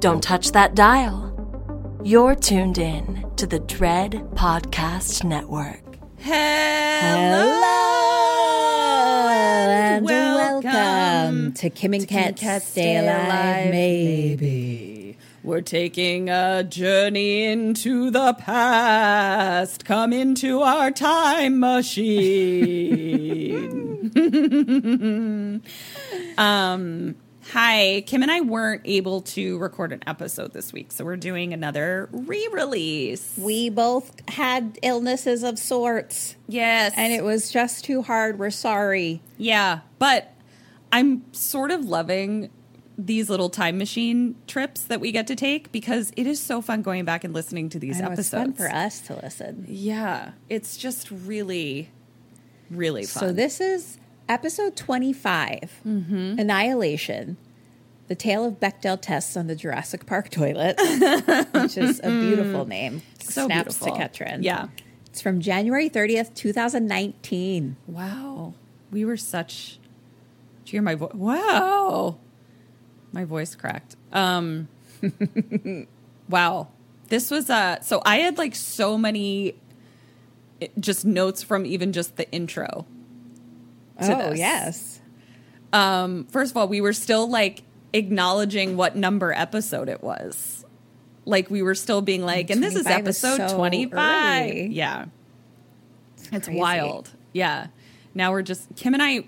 Don't touch that dial. You're tuned in to the Dread Podcast Network. Hello and welcome to Kim and Ket's Stay Alive, Maybe. We're taking a journey into the past. Come into our time machine. Hi, Kim and I weren't able to record an episode this week, so we're doing another re-release. We both had illnesses of sorts. Yes. And it was just too hard. We're sorry. Yeah, but I'm sort of loving these little time machine trips that we get to take because it is so fun going back and listening to these episodes. It's fun for us to listen. Yeah, it's just really, really fun. So this is Episode 25, Annihilation, the tale of Bechdel tests on the Jurassic Park toilet, which is a beautiful name. So snaps beautiful. To Ketrin. Yeah. It's from January 30th, 2019. Wow. We were such... Did you hear my voice? Wow. My voice cracked. Wow. This was... So I had like so many just notes from even just the intro. Oh, yes. First of all, we were still like acknowledging what number episode it was. Like we were still being like, and this is episode 25. Early. Yeah. It's crazy. Wild. Yeah. Now we're just, Kim and I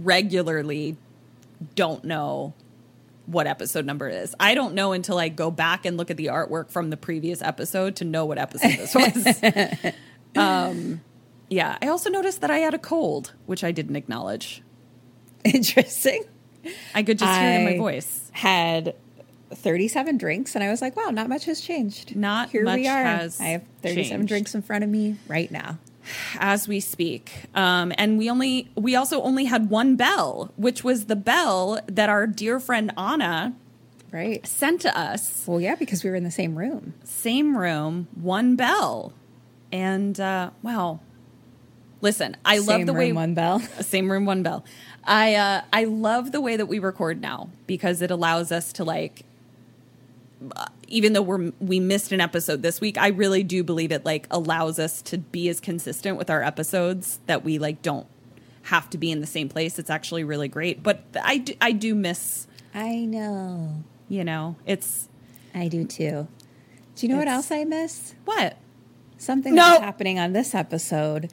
regularly don't know what episode number it is. I don't know until I go back and look at the artwork from the previous episode to know what episode this was. Yeah, I also noticed that I had a cold, which I didn't acknowledge. Interesting. I could just hear it in my voice. Had 37 drinks, and I was like, wow, not much has changed. Not Here much we are. Has I have 37 changed. Drinks in front of me right now. As we speak. And we also only had one bell, which was the bell that our dear friend Anna sent to us. Well, yeah, because we were in the same room. Same room, one bell. And, wow. Listen, I love the way... Same room, one bell. Same room, one bell. I love the way that we record now because it allows us to like... Even though we missed an episode this week, I really do believe it like allows us to be as consistent with our episodes that we like don't have to be in the same place. It's actually really great. But I do miss... I know. You know, it's... I do too. Do you know what else I miss? What? Something that's happening on this episode...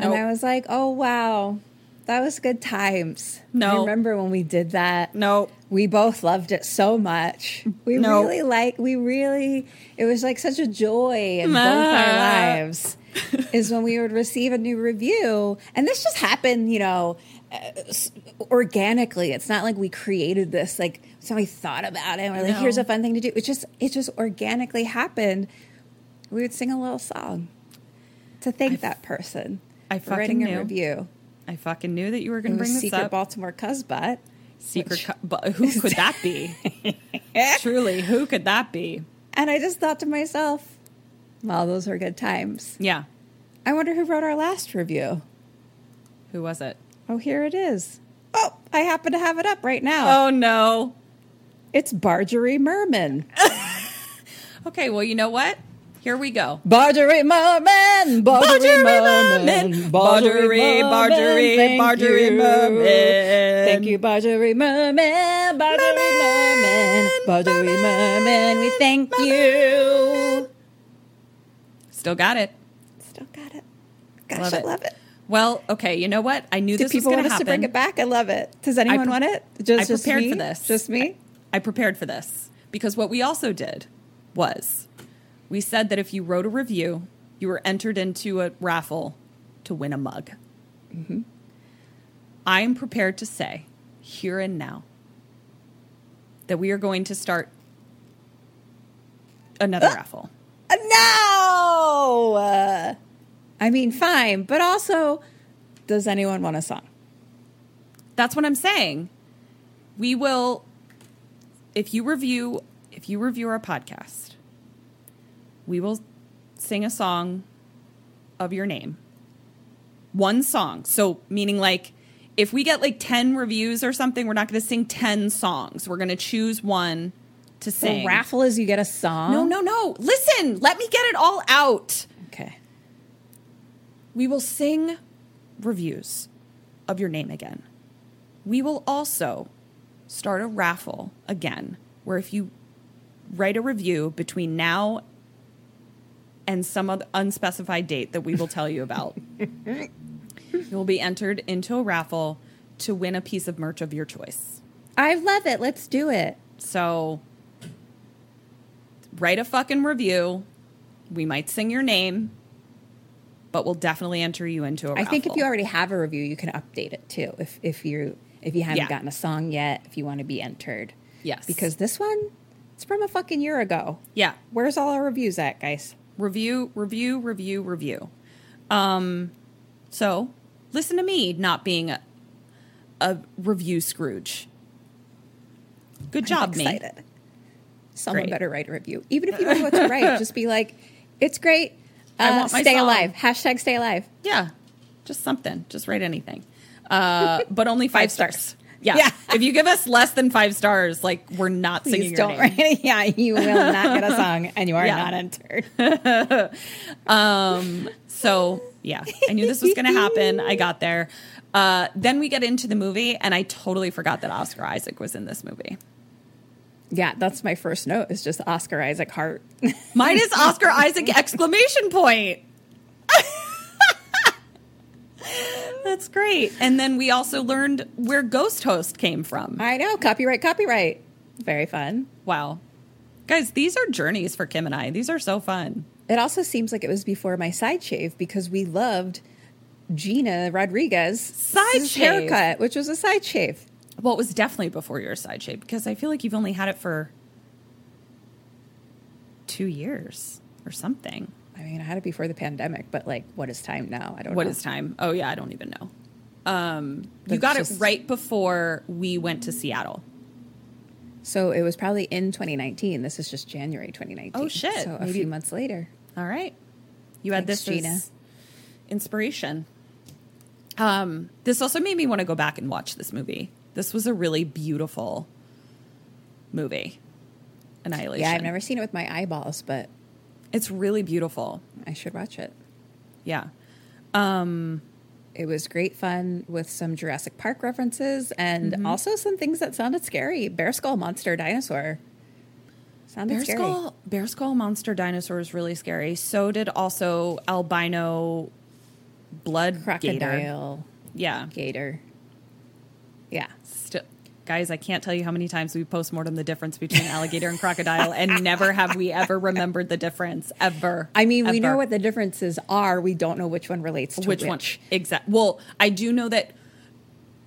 Nope. And I was like, oh, wow, that was good times. No. I remember when we did that. No. We both loved it so much. We really, it was like such a joy in both our lives is when we would receive a new review. And this just happened, you know, organically. It's not like we created this, like somebody thought about it. And we're like, here's a fun thing to do. It just organically happened. We would sing a little song to thank that person. I fucking knew. Review. I fucking knew that you were going to bring this up. Secret Baltimore Cuzbot. Who could that be? Truly, who could that be? And I just thought to myself, well, those were good times. Yeah. I wonder who wrote our last review. Who was it? Oh, here it is. Oh, I happen to have it up right now. Oh, no. It's Bargery Merman. Okay, well, you know what? Here we go. Bargery Merman, Bargery Merman, Bargery Merman. Thank you, Bargery Merman, Bargery Merman. Baldwin, Merman, we thank you. Still got it. Still got it. Gosh, love it. I love it. Well, okay, you know what? I knew this was going to happen. Do people want us to bring it back? I love it. Does anyone want it? Just prepared me? For this. Just me? I prepared for this. Because what we also did was we said that if you wrote a review, you were entered into a raffle to win a mug. Mm-hmm. I am prepared to say here and now that we are going to start another raffle. No! I mean, fine, but also, does anyone want a song? That's what I'm saying. We will, if you review our podcast, we will sing a song of your name. One song. So, meaning like, if we get like 10 reviews or something, we're not going to sing 10 songs. We're going to choose one to sing. The raffle is you get a song? No. Listen, let me get it all out. Okay. We will sing reviews of your name again. We will also start a raffle again, where if you write a review between now and some other unspecified date that we will tell you about, you will be entered into a raffle to win a piece of merch of your choice. I love it. Let's do it. So write a fucking review. We might sing your name, but we'll definitely enter you into a raffle. I think if you already have a review, you can update it too. If you haven't gotten a song yet, if you want to be entered. Yes. Because this one, it's from a fucking year ago. Yeah. Where's all our reviews at, guys? Review. So listen to me not being a review Scrooge. Good job, mate. I'm excited. Someone better write a review. Even if you don't know what to write, just be like, it's great. I want my stay song. Alive. # stay alive. Yeah. Just something. Just write anything. But only 5 stars. Yeah. If you give us less than 5 stars, like, we're not singing your name. Write. Yeah, you will not get a song, and you are not entered. So, yeah. I knew this was going to happen. I got there. Then we get into the movie, and I totally forgot that Oscar Isaac was in this movie. Yeah, that's my first note. It's just Oscar Isaac heart. Mine is Oscar Isaac !! That's great. And then we also learned where Ghost Host came from. I know. Copyright. Very fun. Wow. Guys, these are journeys for Kim and I. These are so fun. It also seems like it was before my side shave because we loved Gina Rodriguez haircut, which was a side shave. Well, it was definitely before your side shave because I feel like you've only had it for 2 years or something. I mean, I had it before the pandemic, but like, what is time now? I don't know. What is time? Oh, yeah, I don't even know. You got it right before we went to Seattle. So it was probably in 2019. This is just January 2019. Oh, shit. So maybe a few months later. All right. You had this as inspiration. This also made me want to go back and watch this movie. This was a really beautiful movie, Annihilation. Yeah, I've never seen it with my eyeballs, but it's really beautiful. I should watch it. Yeah. It was great fun with some Jurassic Park references and also some things that sounded scary. Bear skull, monster, dinosaur. Sounded scary. Bear skull, monster, dinosaur is really scary. So did also albino blood crocodile. Gator. Yeah. Still. Guys, I can't tell you how many times we postmortem the difference between alligator and crocodile, and never have we ever remembered the difference, ever. I mean, we know what the differences are. We don't know which one relates to which. One. Exactly. Well, I do know that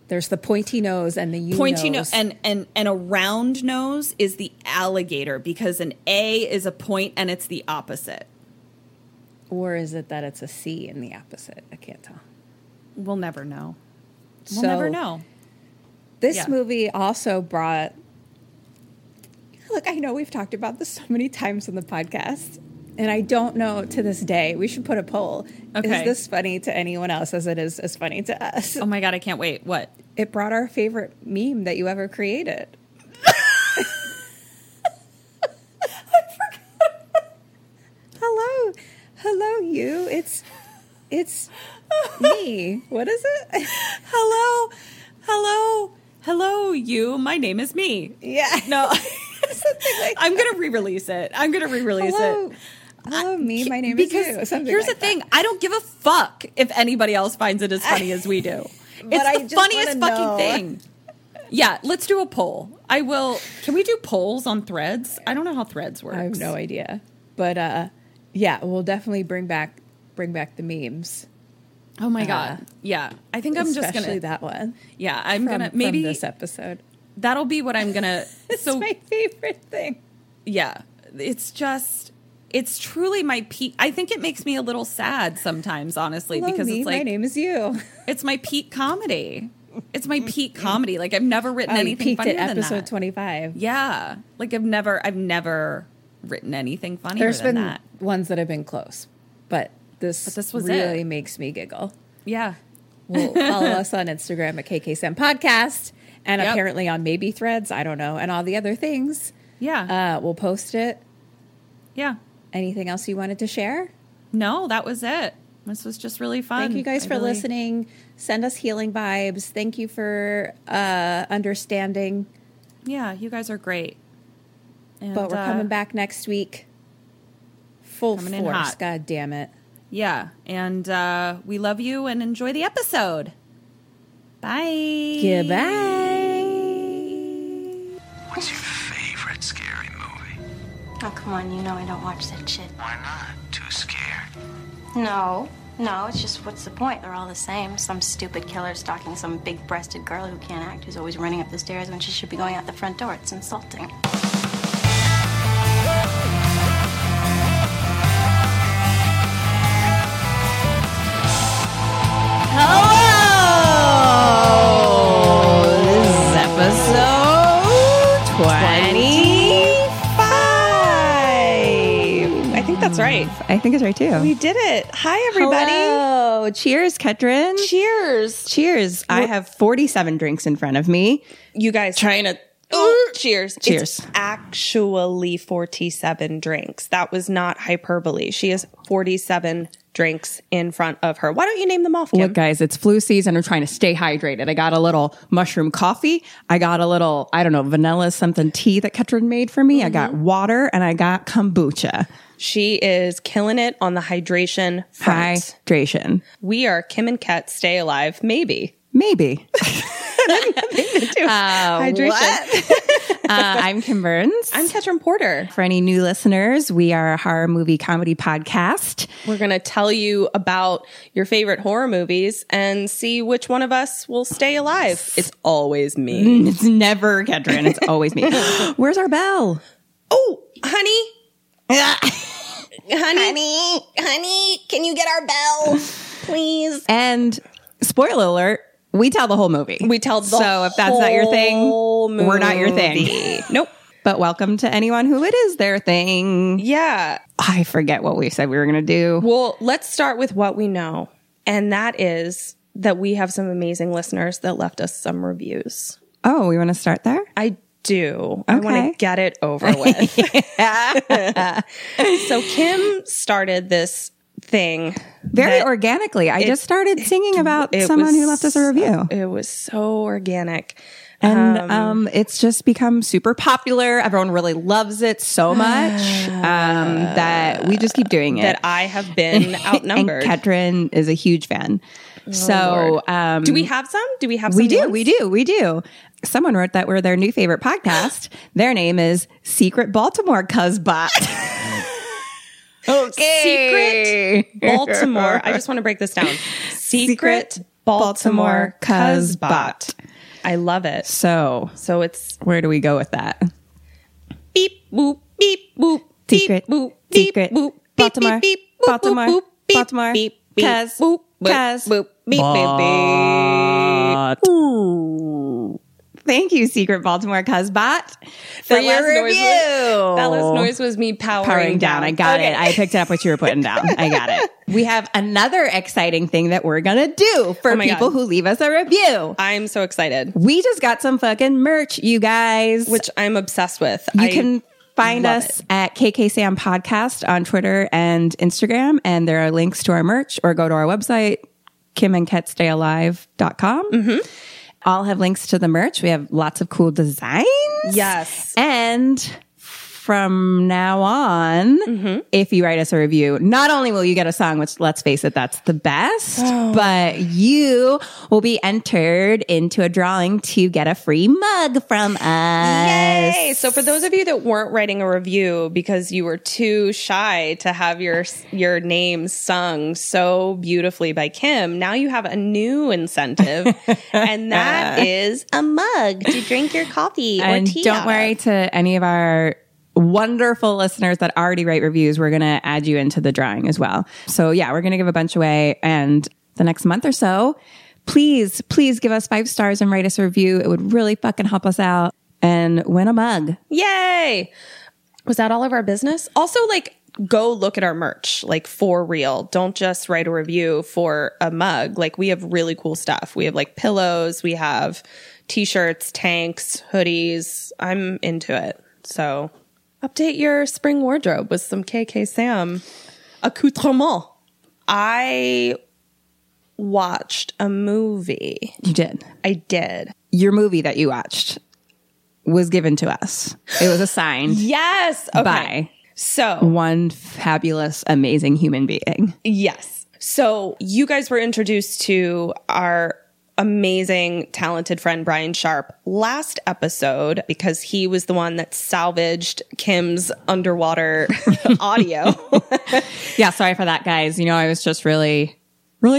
there's the pointy nose and the nose. And a round nose is the alligator because an A is a point and it's the opposite. Or is it that it's a C and the opposite? I can't tell. We'll never know. Never know. This movie also brought, look, I know we've talked about this so many times on the podcast, and I don't know to this day. We should put a poll. Okay. Is this funny to anyone else as it is as funny to us? Oh, my God. I can't wait. What? It brought our favorite meme that you ever created. I forgot. Hello, you. It's me. What is it? Hello. Hello, you. My name is me. Yeah. No. I'm going to re-release it. Hello. Hello, me. My name is you. Here's like the thing. That. I don't give a fuck if anybody else finds it as funny as we do. It's the funniest fucking thing. Yeah, let's do a poll. I will. Can we do polls on Threads? I don't know how Threads works. I have no idea. But yeah, we'll definitely bring back the memes. Oh my god. Yeah. I think I'm just going to that one. Yeah, I'm going to maybe from this episode. That'll be what I'm going to It's my favorite thing. Yeah. It's truly my peak. I think it makes me a little sad sometimes, honestly, Hello, because me. It's like my name is you. It's my peak comedy. It's my peak comedy. Like I've never written anything funnier than that. Episode 25. Yeah. Like I've never written anything funnier than that. There's been ones that have been close, but this was really it. Makes me giggle. Yeah. Well, follow us on Instagram at KKSAM Podcast and apparently on maybe Threads, I don't know, and all the other things. Yeah. We'll post it. Yeah. Anything else you wanted to share? No, that was it. This was just really fun. Thank you guys for listening. Send us healing vibes. Thank you for understanding. Yeah, you guys are great. And, but we're coming back next week. Full force. God damn it. Yeah. And we love you and enjoy the episode. Bye. Goodbye. What's your favorite scary movie? Oh, come on. You know I don't watch that shit. Why not? Too scared? No, it's just what's the point? They're all the same. Some stupid killer stalking some big-breasted girl who can't act, who's always running up the stairs when she should be going out the front door. It's insulting. Hello! This is episode 25. I think that's right. I think it's right, too. We did it. Hi, everybody. Hello. Cheers, Ketrin. Cheers. Cheers. I have 47 drinks in front of me. You guys trying to... Ooh, cheers. Cheers. It's actually 47 drinks. That was not hyperbole. She has 47 drinks in front of her. Why don't you name them off, Kim? Look, guys, it's flu season. I'm trying to stay hydrated. I got a little mushroom coffee. I got a little, I don't know, vanilla something tea that Ketrin made for me. Mm-hmm. I got water and I got kombucha. She is killing it on the hydration front. Hydration. We are Kim and Ket's Stay Alive, Maybe. I'm Kim Burns. I'm Ketrin Porter. For any new listeners, we are a horror movie comedy podcast. We're going to tell you about your favorite horror movies and see which one of us will stay alive. It's always me. It's never Ketrin. It's always me. Where's our bell? Oh, honey, can you get our bell, please? And spoiler alert. We tell the whole movie. So if that's not your thing, we're not your thing. Nope. But welcome to anyone who it is their thing. Yeah. I forget what we said we were going to do. Well, let's start with what we know. And that is that we have some amazing listeners that left us some reviews. Oh, we want to start there? I do. Okay. I want to get it over with. So Kim started this thing very organically. I just started singing about someone who left us a review. It was so organic. And it's just become super popular. Everyone really loves it so much that we just keep doing it. That I have been outnumbered. And Ketrin is a huge fan. Oh, so do we have some? We do. Someone wrote that we're their new favorite podcast. Their name is Secret Baltimore Cuzbot. Okay. Secret Baltimore. I just want to break this down. Secret Baltimore Cuzbot. I love it. So it's... Where do we go with that? Beep, boop, beep, boop. Secret, boop, secret, boop, Baltimore, beep, boop, Baltimore, boop, beep, Baltimore, beep, boop, Cuz, boop, Cuz, boop, beep, boop, beep. Ooh. Thank you, Secret Baltimore Cuzbot, for your review. That last noise was me powering down. I got it. I picked up what you were putting down. I got it. We have another exciting thing that we're going to do for people who leave us a review. I'm so excited. We just got some fucking merch, you guys. Which I'm obsessed with. You can find us at KKSAM Podcast on Twitter and Instagram, and there are links to our merch, or go to our website, KimAndKetStayAlive.com. Mm-hmm. I'll have links to the merch. We have lots of cool designs. Yes. And from now on, if you write us a review, not only will you get a song, which let's face it, that's the best, but you will be entered into a drawing to get a free mug from us. Yay! So for those of you that weren't writing a review because you were too shy to have your name sung so beautifully by Kim, now you have a new incentive, and that is a mug to drink your coffee and or tea. Don't worry to any of our wonderful listeners that already write reviews, we're going to add you into the drawing as well. So yeah, we're going to give a bunch away. And the next month or so, please, please give us 5 stars and write us a review. It would really fucking help us out and win a mug. Yay. Was that all of our business? Also, like, go look at our merch, like, for real. Don't just write a review for a mug. Like, we have really cool stuff. We have like pillows, we have t-shirts, tanks, hoodies. I'm into it. So update your spring wardrobe with some KKSAM accoutrement. I watched a movie. You did? I did. Your movie that you watched was given to us. It was assigned. Yes. Okay. By one fabulous, amazing human being. Yes. So you guys were introduced to our amazing, talented friend Brian Sharp last episode because he was the one that salvaged Kim's underwater audio. Yeah, sorry for that, guys. You know, I was just really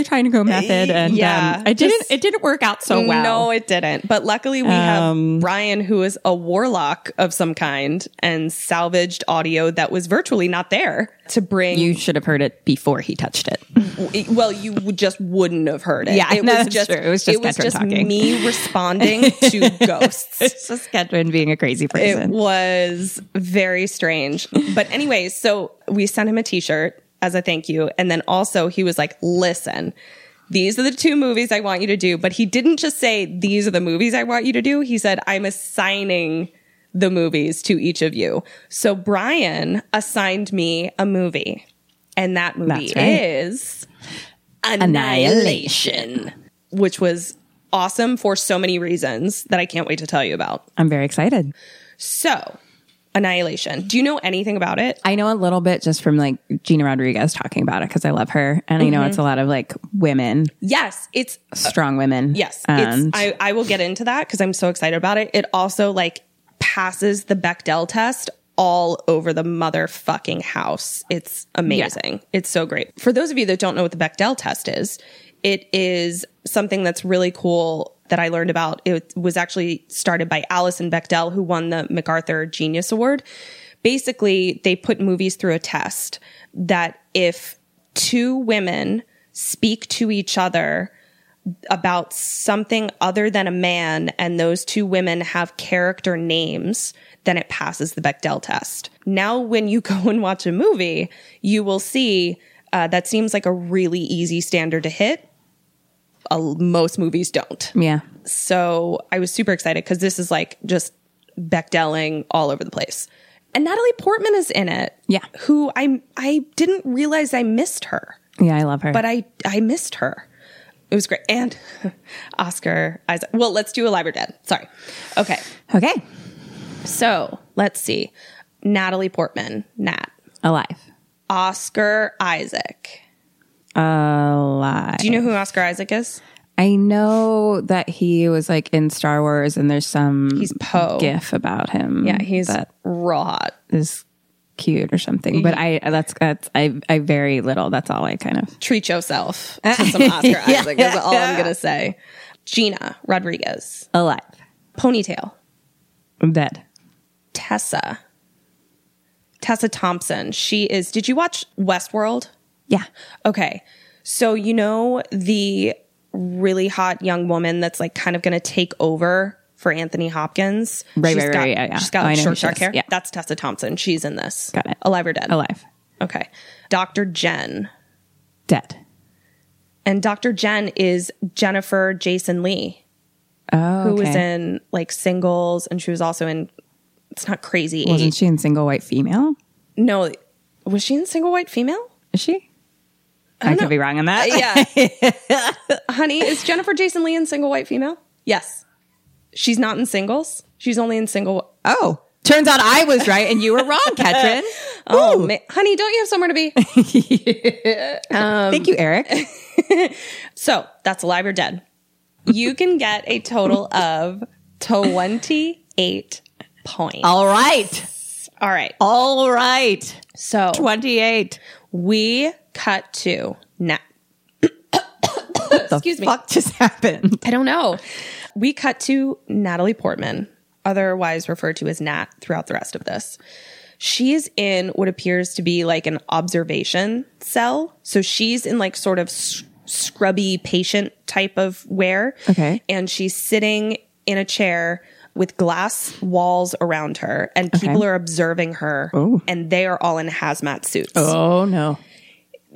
trying to go method, and it didn't work out so well. No, it didn't. But luckily we have Brian, who is a warlock of some kind and salvaged audio that was virtually not there to bring. You should have heard it before he touched it. Well, you just wouldn't have heard it. Yeah, it was just true. It was just talking. Me responding to ghosts. It's just Kedwin being a crazy person. It was very strange. But anyway, so we sent him a t-shirt as a thank you. And then also he was like, listen, these are the 2 movies I want you to do. But he didn't just say, these are the movies I want you to do. He said, I'm assigning the movies to each of you. So Brian assigned me a movie. And that movie is Annihilation, which was awesome for so many reasons that I can't wait to tell you about. I'm very excited. So Annihilation. Do you know anything about it? I know a little bit just from like Gina Rodriguez talking about it because I love her. And I know it's a lot of like women. Yes. It's strong women. Yes. I will get into that because I'm so excited about it. It also like passes the Bechdel test all over the motherfucking house. It's amazing. Yeah. It's so great. For those of you that don't know what the Bechdel test is, it is something that's really cool that I learned about. It was actually started by Alison Bechdel, who won the MacArthur Genius Award. Basically, they put movies through a test that if 2 women speak to each other about something other than a man and those 2 women have character names, then it passes the Bechdel test. Now, when you go and watch a movie, you will see that seems like a really easy standard to hit. Most movies don't. Yeah. So I was super excited because this is like just Bechdel-ing all over the place. And Natalie Portman is in it. Yeah. Who I didn't realize I missed her. Yeah, I love her. But I missed her. It was great. And Oscar Isaac. Well, let's do Alive or Dead. Sorry. Okay. Okay. So let's see. Natalie Portman. Nat. Alive. Oscar Isaac. Alive. Do you know who Oscar Isaac is? I know that he was like in Star Wars, and there's he's Poe gif about him. Yeah, he's real hot. Is cute or something. But I very little. That's all I kind of treat yourself to some Oscar Isaac. Is all I'm gonna say. Gina Rodriguez. Alive. Ponytail. Dead. Tessa Thompson. She is. Did you watch Westworld? Yeah. Okay. So, you know, the really hot young woman that's like kind of going to take over for Anthony Hopkins. Right. Yeah. She's got like short hair. Yeah. That's Tessa Thompson. She's in this. Got it. Alive or Dead? Alive. Okay. Dr. Jen. Dead. And Dr. Jen is Jennifer Jason Leigh. Oh, who was in like Singles, and she was also in, it's not Crazy. Wasn't she in Single White Female? No. Was she in Single White Female? Is she? I could be wrong on that. Yeah. Honey, is Jennifer Jason Leigh in Single White Female? Yes. She's not in Singles. She's only in Single. Oh. Turns out I was right and you were wrong, Ketrin. Oh, honey, don't you have somewhere to be? Yeah. Thank you, Eric. So that's alive or dead. You can get a total of 28 points. All right. So 28. We cut to now. Excuse me. What the fuck just happened? I don't know. We cut to Natalie Portman, otherwise referred to as Nat, throughout the rest of this. She's in what appears to be like an observation cell. So she's in like sort of scrubby patient type of wear. Okay. And she's sitting in a chair with glass walls around her, and people are observing her. Ooh. And they are all in hazmat suits. Oh, no.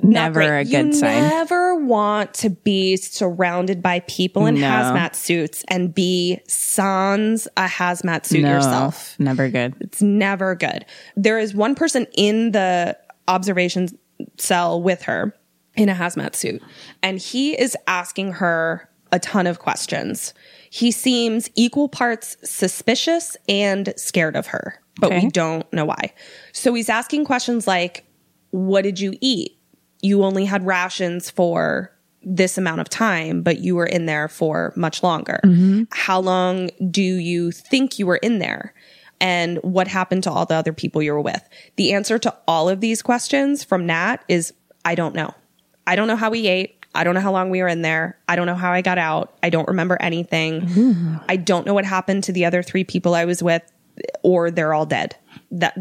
Never a good sign. You never want to be surrounded by people in hazmat suits and be sans a hazmat suit yourself. Never good. It's never good. There is one person in the observation cell with her in a hazmat suit, and he is asking her a ton of questions. He seems equal parts suspicious and scared of her, but we don't know why. So he's asking questions like, what did you eat? You only had rations for this amount of time, but you were in there for much longer. Mm-hmm. How long do you think you were in there? And what happened to all the other people you were with? The answer to all of these questions from Nat is, I don't know. I don't know how we ate. I don't know how long we were in there. I don't know how I got out. I don't remember anything. Mm-hmm. I don't know what happened to the other three people I was with, or they're all dead. That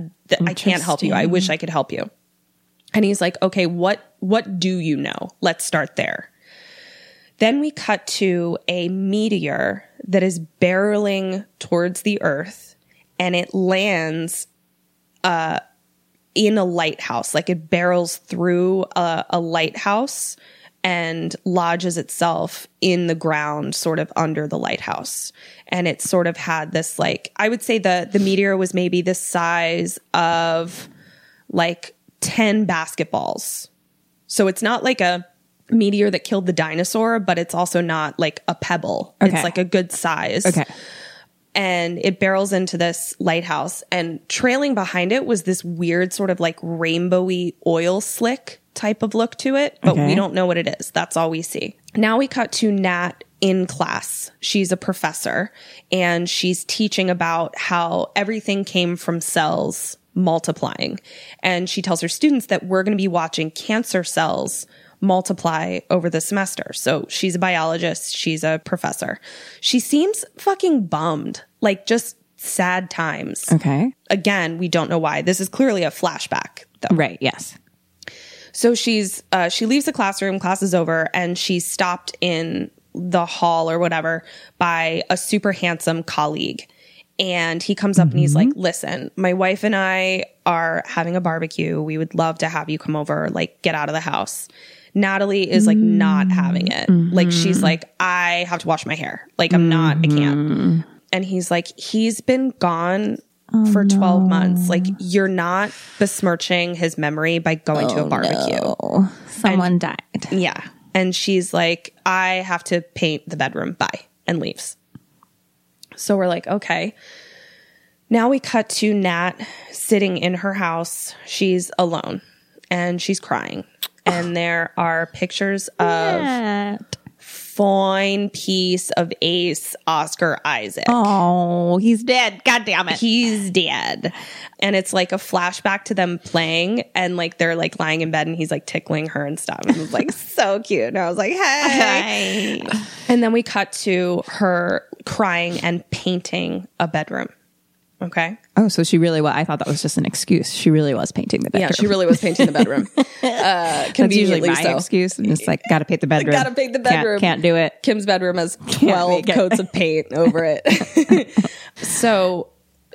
I can't help you. I wish I could help you. And he's like, okay, what do you know? Let's start there. Then we cut to a meteor that is barreling towards the earth, and it lands in a lighthouse. Like it barrels through a lighthouse and lodges itself in the ground sort of under the lighthouse. And it sort of had this like, I would say the meteor was maybe the size of like 10 basketballs. So it's not like a meteor that killed the dinosaur, but it's also not like a pebble. Okay. It's like a good size. Okay. And it barrels into this lighthouse, and trailing behind it was this weird sort of like rainbowy oil slick type of look to it, but we don't know what it is. That's all we see. Now we cut to Nat in class. She's a professor, and she's teaching about how everything came from cells multiplying. And she tells her students that we're going to be watching cancer cells multiply over the semester. So she's a biologist. She's a professor. She seems fucking bummed, like just sad times. Okay. Again, we don't know why. This is clearly a flashback, though. Right. Yes. So she's she leaves the classroom. Class is over, and she's stopped in the hall or whatever by a super handsome colleague. And he comes up and he's like, listen, my wife and I are having a barbecue. We would love to have you come over, like, get out of the house. Natalie is like not having it. Like, she's like, I have to wash my hair. Like, I'm not, I can't. And he's like, he's been gone for 12 months. Like, you're not besmirching his memory by going to a barbecue. No. Someone died. Yeah. And she's like, I have to paint the bedroom. Bye. And leaves. So we're like, okay. Now we cut to Nat sitting in her house. She's alone, and she's crying. And there are pictures of fine piece of ace Oscar Isaac. Oh, he's dead. God damn it. He's dead. And it's like a flashback to them playing, and like they're like lying in bed, and he's like tickling her and stuff. It was like so cute. And I was like, hey. And then we cut to her crying and painting a bedroom. Okay. Oh, so she really was. I thought that was just an excuse. She really was painting the bedroom. Yeah, she really was painting the bedroom. That's usually my excuse. And it's like, gotta paint the bedroom. Gotta paint the bedroom. Can't do it. Kim's bedroom has 12 coats of paint over it. So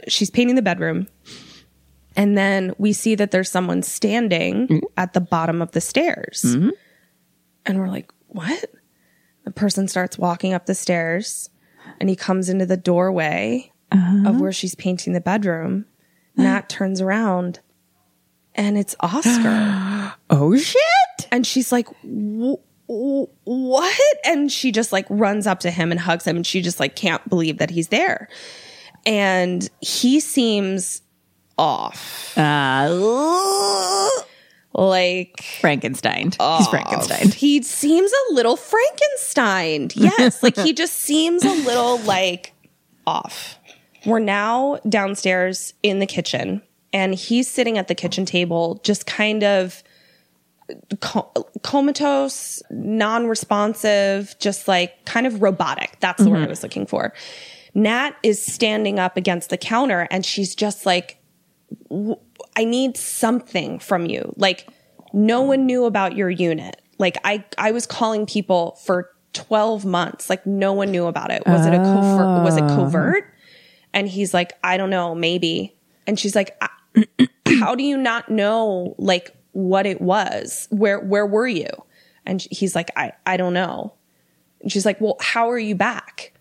she's painting the bedroom. And then we see that there's someone standing at the bottom of the stairs. Mm-hmm. And we're like, what? The person starts walking up the stairs, and he comes into the doorway of where she's painting the bedroom. Nat turns around, and it's Oscar. Oh, shit. And she's like, what? And she just like runs up to him and hugs him, and she just like can't believe that he's there. And he seems off. Like Frankenstein. He's Frankenstein. He seems a little Frankenstein. Yes. Like he just seems a little like off. We're now downstairs in the kitchen and he's sitting at the kitchen table, just kind of comatose, non-responsive, just like kind of robotic. That's the word I was looking for. Nat is standing up against the counter and she's just like, I need something from you. Like, no one knew about your unit. Like, I was calling people for 12 months. Like, no one knew about it. Was it a covert? Was it covert? And he's like, I don't know, maybe. And she's like, how do you not know, like, what it was? Where were you? And he's like, I don't know. And she's like, well, how are you back?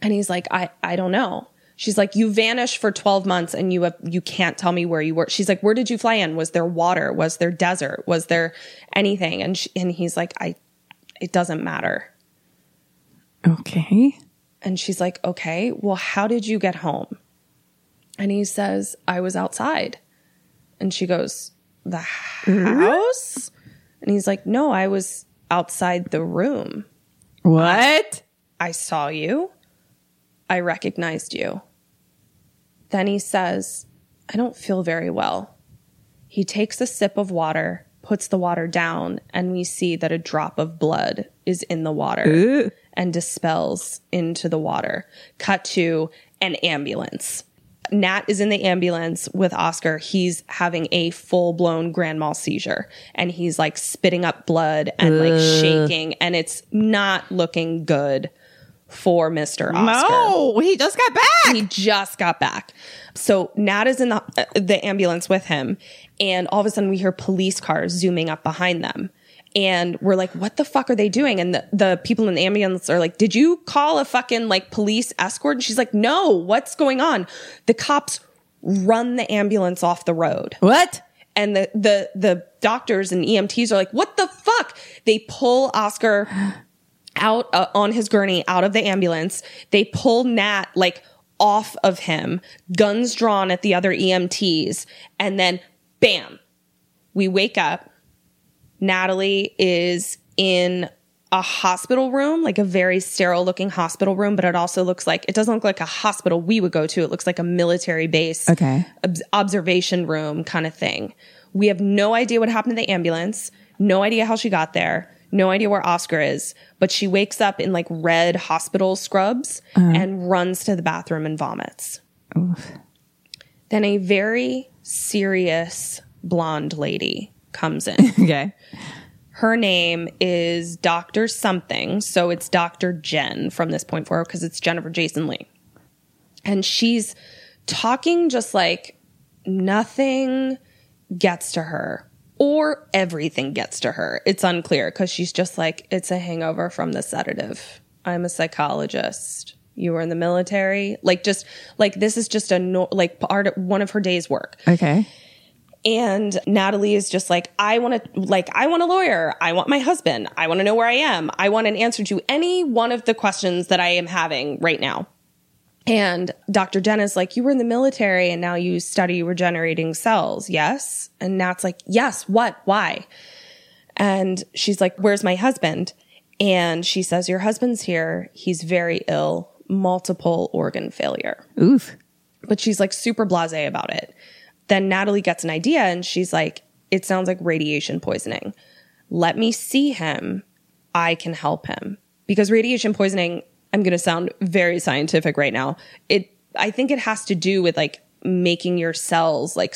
And he's like, I don't know. She's like, you vanished for 12 months and you can't tell me where you were. She's like, where did you fly in? Was there water? Was there desert? Was there anything? And he's like, it doesn't matter. Okay. And she's like, okay, well, how did you get home? And he says, I was outside. And she goes, the house? And he's like, no, I was outside the room. What? I saw you. I recognized you. Then he says, I don't feel very well. He takes a sip of water, puts the water down, and we see that a drop of blood is in the water and dispels into the water. Cut to an ambulance. Nat is in the ambulance with Oscar. He's having a full-blown grand mal seizure, and he's like spitting up blood and like shaking, and it's not looking good for Mr. Oscar. No, he just got back. So Nat is in the ambulance with him, and all of a sudden we hear police cars zooming up behind them. And we're like, what the fuck are they doing? And the people in the ambulance are like, did you call a fucking like police escort? And she's like, no, what's going on? The cops run the ambulance off the road. What? And the doctors and EMTs are like, what the fuck? They pull Oscar out on his gurney out of the ambulance. They pull Nat like off of him, guns drawn at the other EMTs, and then bam, we wake up. Natalie is in a hospital room, like a very sterile looking hospital room, but it also looks like, it doesn't look like a hospital we would go to. It looks like a military base, okay, observation room kind of thing. We have no idea what happened to the ambulance, no idea how she got there, no idea where Oscar is, but she wakes up in like red hospital scrubs and runs to the bathroom and vomits. Oof. Then a very serious blonde lady comes in. Okay. Her name is Dr. Something. So it's Dr. Jen from this point forward, because it's Jennifer Jason Leigh. And she's talking just like nothing gets to her. Or everything gets to her. It's unclear because she's just like, it's a hangover from the sedative. I'm a psychologist. You were in the military. Like, just like, this is just one of her day's work. Okay. And Natalie is just like, I want a lawyer. I want my husband. I want to know where I am. I want an answer to any one of the questions that I am having right now. And Dr. Jen is like, you were in the military and now you study regenerating cells, yes? And Nat's like, yes, what, why? And she's like, where's my husband? And she says, your husband's here. He's very ill, multiple organ failure. Oof. But she's like super blasé about it. Then Natalie gets an idea and she's like, it sounds like radiation poisoning. Let me see him. I can help him. Because radiation poisoning, I'm going to sound very scientific right now. I think it has to do with like making your cells like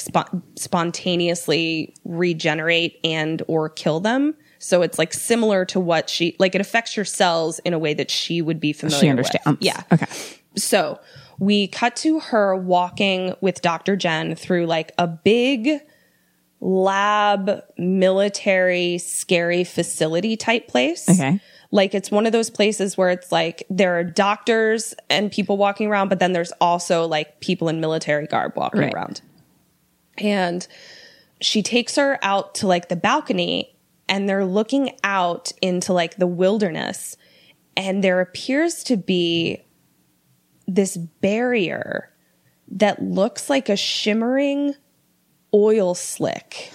spontaneously regenerate and or kill them. So it's like similar to what she, like it affects your cells in a way that she would be familiar with. She understands. Yeah. Okay. So we cut to her walking with Dr. Jen through like a big lab, military, scary facility type place. Okay. Like, it's one of those places where it's like there are doctors and people walking around, but then there's also like people in military garb walking right around. And she takes her out to like the balcony and they're looking out into like the wilderness. And there appears to be this barrier that looks like a shimmering oil slick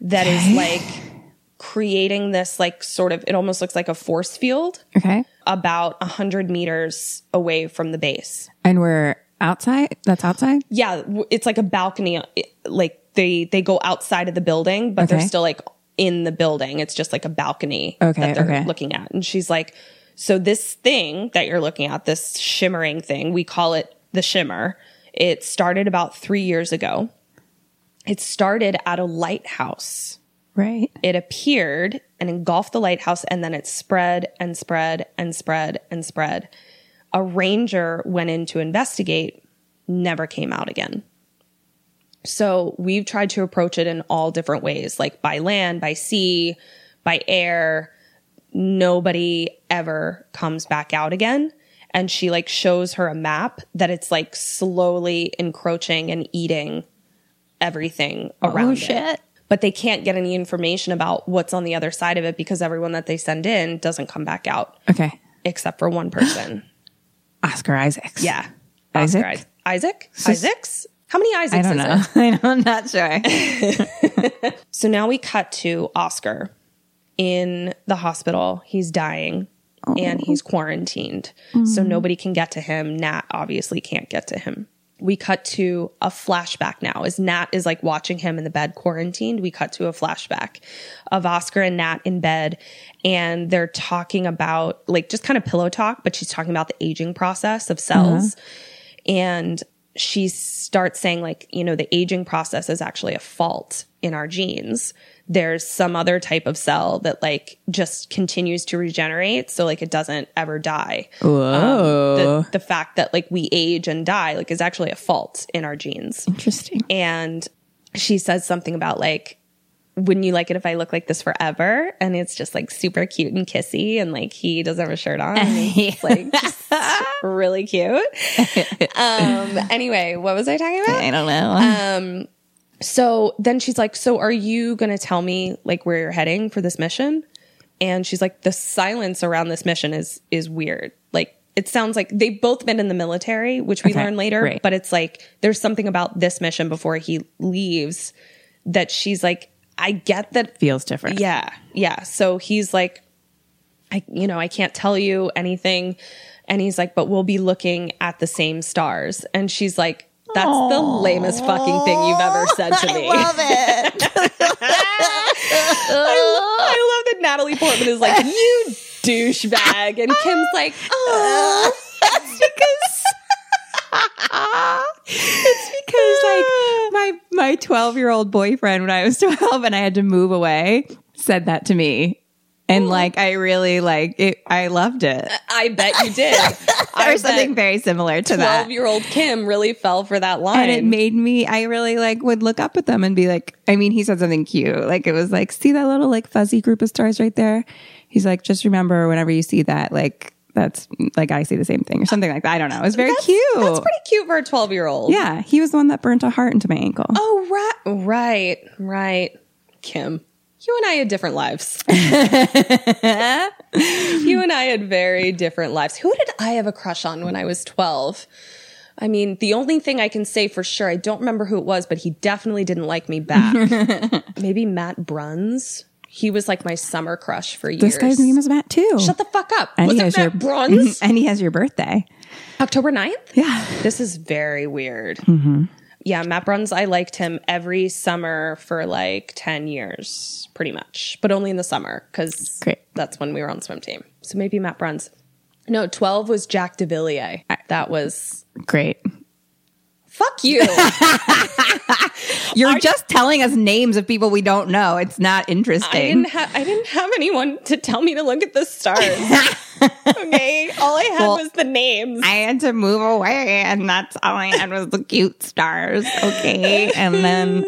that is like creating this like sort of, it almost looks like a force field. Okay. About 100 meters away from the base. And we're outside? That's outside? Yeah. It's like a balcony. Like they go outside of the building, but they're still like in the building. It's just like a balcony that they're looking at. And she's like, so this thing that you're looking at, this shimmering thing, we call it the shimmer. It started about 3 years ago. It started at a lighthouse. Right. It appeared and engulfed the lighthouse, and then it spread and spread and spread and spread. A ranger went in to investigate, never came out again. So we've tried to approach it in all different ways, like by land, by sea, by air. Nobody ever comes back out again. And she like shows her a map that it's like slowly encroaching and eating everything around it. But they can't get any information about what's on the other side of it because everyone that they send in doesn't come back out. Okay. Except for one person. Oscar Isaac. Yeah. Isaac? Oscar Isaac? So Isaacs? How many Isaacs is there? I don't know. I'm not sure. So now we cut to Oscar in the hospital. He's dying. Oh. And he's quarantined. Mm-hmm. So nobody can get to him. Nat obviously can't get to him. We cut to a flashback now. As Nat is like watching him in the bed quarantined, we cut to a flashback of Oscar and Nat in bed. And they're talking about like just kind of pillow talk, but she's talking about the aging process of cells. Mm-hmm. And she starts saying like, you know, the aging process is actually a fault in our genes. There's some other type of cell that like just continues to regenerate. So like it doesn't ever die. The fact that like we age and die like is actually a fault in our genes. Interesting. And she says something about like, wouldn't you like it if I look like this forever? And it's just like super cute and kissy. And like he doesn't have a shirt on. And he's like just really cute. Anyway, what was I talking about? I don't know. So then she's like, so are you going to tell me like where you're heading for this mission? And she's like, the silence around this mission is weird. Like it sounds like they've both been in the military, which we learn later, but it's like, there's something about this mission before he leaves that she's like, I get that. Feels different. Yeah. Yeah. So he's like, I can't tell you anything. And he's like, but we'll be looking at the same stars. And she's like, that's the lamest fucking thing you've ever said to me. I love it. I love that Natalie Portman is like, you douchebag. And Kim's like, oh, it's because like my 12-year-old boyfriend when I was 12 and I had to move away said that to me. And like, I really like it. I loved it. I bet you did. Or something very similar to that. 12-year-old Kim really fell for that line. And it made me, I really like would look up at them and be like, I mean, he said something cute. Like it was like, see that little like fuzzy group of stars right there? He's like, just remember whenever you see that, like that's like, I see the same thing or something like that. I don't know. It was very cute. That's pretty cute for a 12-year-old. Yeah. He was the one that burnt a heart into my ankle. Oh, right. Kim. You and I had different lives. You and I had very different lives. Who did I have a crush on when I was 12? I mean, the only thing I can say for sure, I don't remember who it was, but he definitely didn't like me back. Maybe Matt Bruns. He was like my summer crush for years. This guy's name is Matt too. Shut the fuck up. And was it Matt Bruns? And he has your birthday. October 9th? Yeah. This is very weird. Mm-hmm. Yeah, Matt Bruns, I liked him every summer for like 10 years, pretty much. But only in the summer, because that's when we were on swim team. So maybe Matt Bruns. No, 12 was Jack DeVilliers. That was... Great. Fuck you. You're just telling us names of people we don't know. It's not interesting. I didn't have anyone to tell me to look at the stars. Okay, all I had was the names. I had to move away, and that's all I had was the cute stars. Okay, and then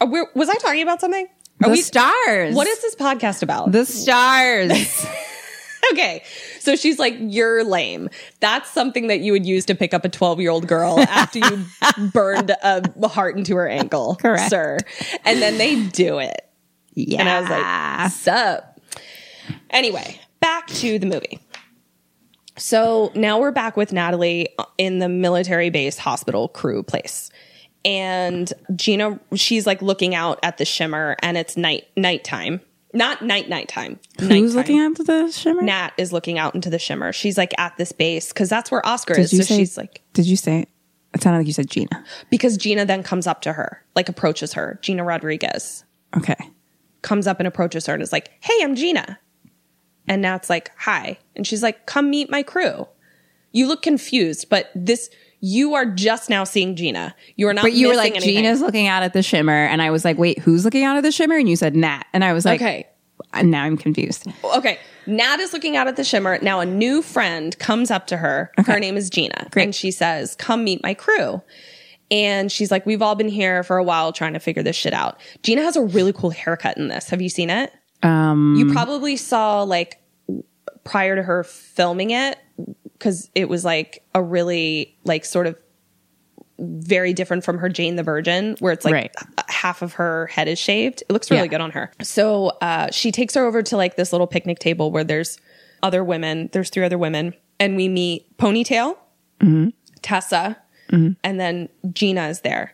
was I talking about something? Stars. What is this podcast about? The stars. Okay, so she's like, you're lame. That's something that you would use to pick up a 12-year-old girl after you burned a heart into her ankle, correct, sir? And then they do it. Yeah, and I was like, sup. Anyway. Back to the movie. So now we're back with Natalie in the military base hospital crew place. And Gina, she's like looking out at the shimmer, and it's nighttime. Not nighttime. Who's looking out to the shimmer? Nat is looking out into the shimmer. She's like at this base because that's where Oscar is. So she's like, did you say? It sounded like you said Gina. Because Gina then comes up to her, like approaches her. Gina Rodriguez. Okay. Comes up and approaches her and is like, hey, I'm Gina. And Nat's like, hi. And she's like, come meet my crew. You look confused, but this... You are just now seeing Gina. You are not. But you were like, anything. Gina's looking out at the shimmer, and I was like, wait, who's looking out at the shimmer? And you said Nat, and I was like, okay. Now I'm confused. Okay, Nat is looking out at the shimmer. Now a new friend comes up to her. Okay. Her name is Gina, great. And she says, "Come meet my crew." And she's like, "We've all been here for a while trying to figure this shit out." Gina has a really cool haircut in this. Have you seen it? You probably saw like prior to her filming it. Because it was like a really like sort of very different from her Jane the Virgin, where it's like right. Half of her head is shaved. It looks really good on her. So she takes her over to like this little picnic table where there's other women. There's three other women. And we meet Ponytail, mm-hmm. Tessa, mm-hmm. and then Gina is there.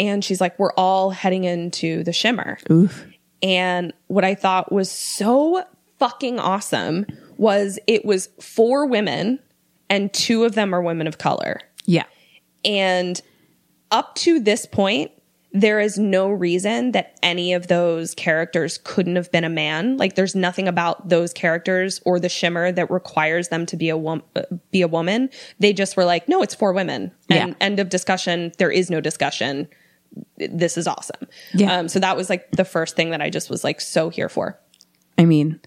And she's like, we're all heading into the shimmer. Oof. And what I thought was so fucking awesome was it was four women. And two of them are women of color. Yeah. And up to this point, there is no reason that any of those characters couldn't have been a man. Like, there's nothing about those characters or the shimmer that requires them to be a woman. They just were like, no, it's four women. And end of discussion. There is no discussion. This is awesome. Yeah. So that was, like, the first thing that I just was, like, so here for. I mean...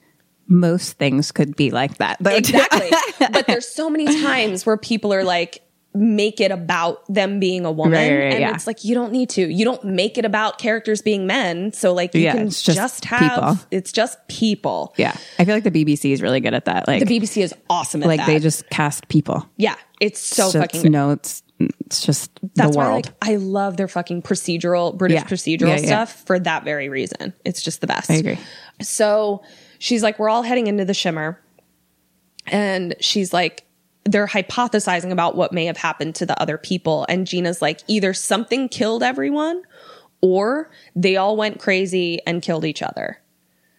Most things could be like that. Though. Exactly. But there's so many times where people are like, make it about them being a woman. Right, and it's like, you don't need to. You don't make it about characters being men. So like, you can just have, people. It's just people. Yeah. I feel like the BBC is really good at that. Like the BBC is awesome at that. Like they just cast people. Yeah. It's so fucking good. No, it's just that's the world. Why, like, I love their fucking procedural, British procedural stuff for that very reason. It's just the best. I agree. So... She's like, we're all heading into the shimmer. And she's like, they're hypothesizing about what may have happened to the other people. And Gina's like, either something killed everyone or they all went crazy and killed each other.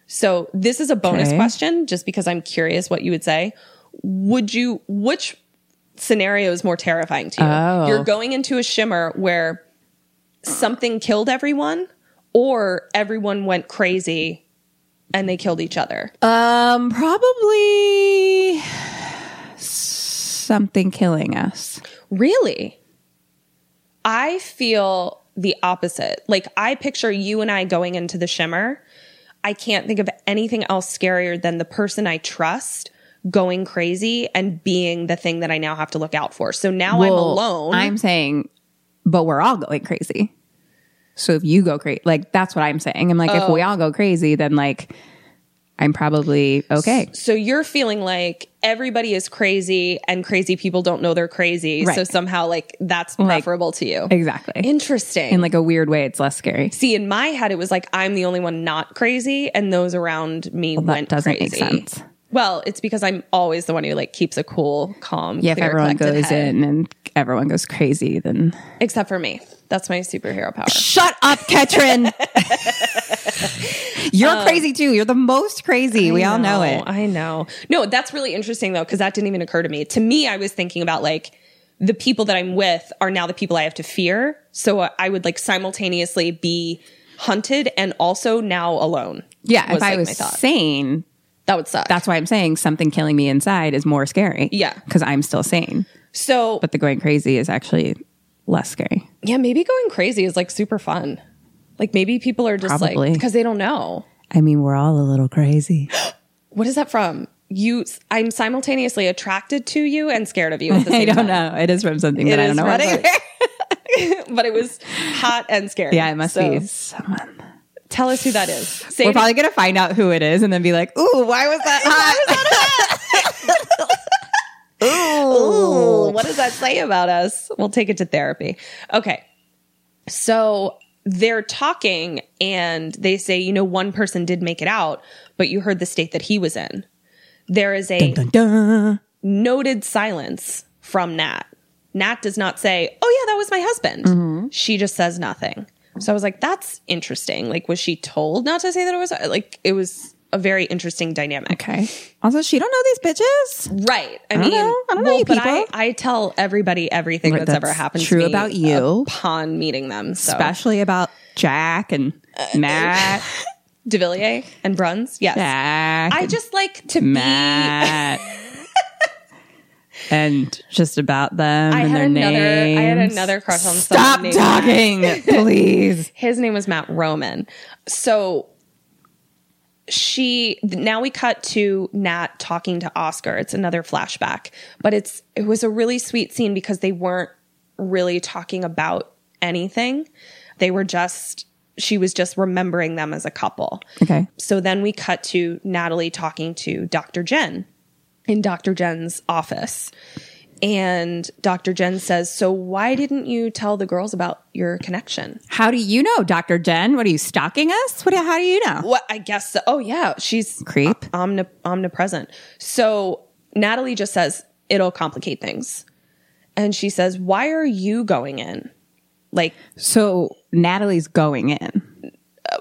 So this is a bonus question, just because I'm curious what you would say. Which scenario is more terrifying to you? Oh. You're going into a shimmer where something killed everyone or everyone went crazy and they killed each other. Probably something killing us. Really? I feel the opposite. Like, I picture you and I going into the shimmer. I can't think of anything else scarier than the person I trust going crazy and being the thing that I now have to look out for. So now I'm alone. I'm saying, but we're all going crazy. So if you go crazy, like, that's what I'm saying. I'm like, if we all go crazy, then like, I'm probably okay. So you're feeling like everybody is crazy and crazy people don't know they're crazy. Right. So somehow like that's preferable to you. Exactly. Interesting. In like a weird way, it's less scary. See, in my head, it was like, I'm the only one not crazy and those around me went crazy. That doesn't make sense. Well, it's because I'm always the one who like keeps a cool, calm, clear, collected head. Yeah, if everyone goes in and everyone goes crazy, then... Except for me. That's my superhero power. Shut up, Ketrin! You're crazy too. You're the most crazy. We all know it. I know. No, that's really interesting though, because that didn't even occur to me. To me, I was thinking about like, the people that I'm with are now the people I have to fear. So I would like simultaneously be hunted and also now alone. Yeah, if I was sane... That would suck. That's why I'm saying something killing me inside is more scary. Yeah. Because I'm still sane. So, but the going crazy is actually less scary. Yeah, maybe going crazy is like super fun. Like maybe people are just probably. Like, because they don't know. I mean, we're all a little crazy. What is that from? I'm simultaneously attracted to you and scared of you at the same time. I don't know. It is from something that I don't know what either. But it was hot and scary. Yeah, it must be someone. Tell us who that is. We're probably going to find out who it is and then be like, ooh, why was that hot? Ooh, what does that say about us? We'll take it to therapy. Okay. So they're talking and they say, you know, one person did make it out, but you heard the state that he was in. There is a... Dun, dun, dun. noted silence from Nat. Nat does not say, oh, yeah, that was my husband. Mm-hmm. She just says nothing. So I was like, that's interesting. Like, was she told not to say that it was? Like, it was a very interesting dynamic. Okay. Also, she don't know these bitches. Right. I don't know you people. I tell everybody everything that's ever happened to me about you upon meeting them. So. Especially about Jack and Matt. DeVilliers and Bruns. Yes. Jack I just like to Matt. Be... And just about them and their names. I had another crush on someone. Stop talking, please. His name was Matt Roman. So now we cut to Nat talking to Oscar. It's another flashback, but it was a really sweet scene because they weren't really talking about anything. They were just, she was just remembering them as a couple. Okay. So then we cut to Natalie talking to Dr. Jen. In Dr. Jen's office. And Dr. Jen says, so why didn't you tell the girls about your connection? How do you know, Dr. Jen? What, are you stalking us? How do you know? What? I guess so. Oh, yeah. She's creep. Omnipresent. So Natalie just says, it'll complicate things. And she says, why are you going in? Like, so Natalie's going in.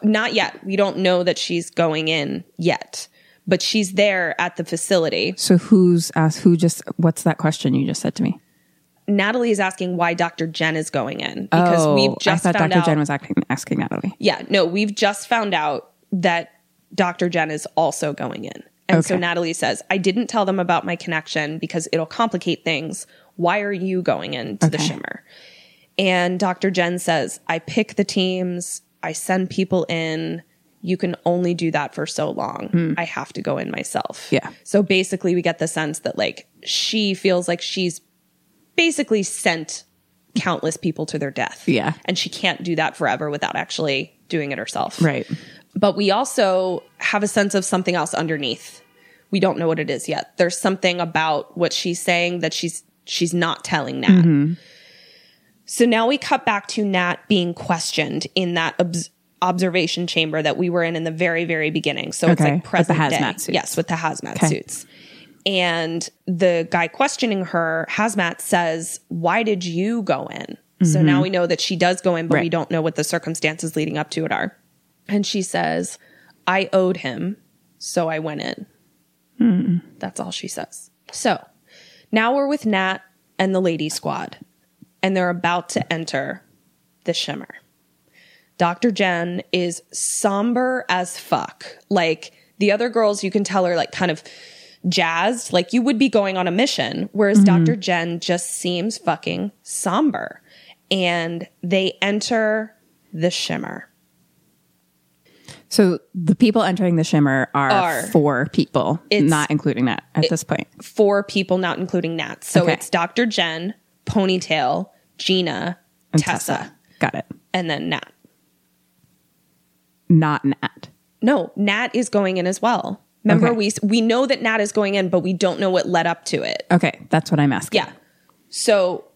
Not yet. We don't know that she's going in yet. But she's there at the facility. So who's asked? What's that question you just said to me? Natalie is asking why Dr. Jen is going in because we've just found out. I thought Dr. Jen was asking Natalie. Yeah, no, we've just found out that Dr. Jen is also going in, and okay. So Natalie says, "I didn't tell them about my connection because it'll complicate things. Why are you going in to the Shimmer?" And Dr. Jen says, "I pick the teams. I send people in. You can only do that for so long. Mm. I have to go in myself." Yeah. So basically we get the sense that like she feels like she's basically sent countless people to their death. Yeah. And she can't do that forever without actually doing it herself. Right. But we also have a sense of something else underneath. We don't know what it is yet. There's something about what she's saying that she's not telling Nat. Mm-hmm. So now we cut back to Nat being questioned in that observation chamber that we were in the very, very beginning. So it's like present day. With the hazmat suits. Yes, with the hazmat suits. And the guy questioning her, hazmat, says, why did you go in? Mm-hmm. So now we know that she does go in, but we don't know what the circumstances leading up to it are. And she says, I owed him, so I went in. Mm. That's all she says. So now we're with Nat and the lady squad, and they're about to enter the Shimmer. Dr. Jen is somber as fuck. Like, the other girls, you can tell are, like, kind of jazzed. Like, you would be going on a mission, whereas mm-hmm. Dr. Jen just seems fucking somber. And they enter the Shimmer. So the people entering the Shimmer are four people, not including Nat at this point. Four people, not including Nat. So it's Dr. Jen, Ponytail, Gina, and Tessa. Got it. And then Nat. Not Nat. No, Nat is going in as well. Remember, we know that Nat is going in, but we don't know what led up to it. Okay, that's what I'm asking. Yeah. So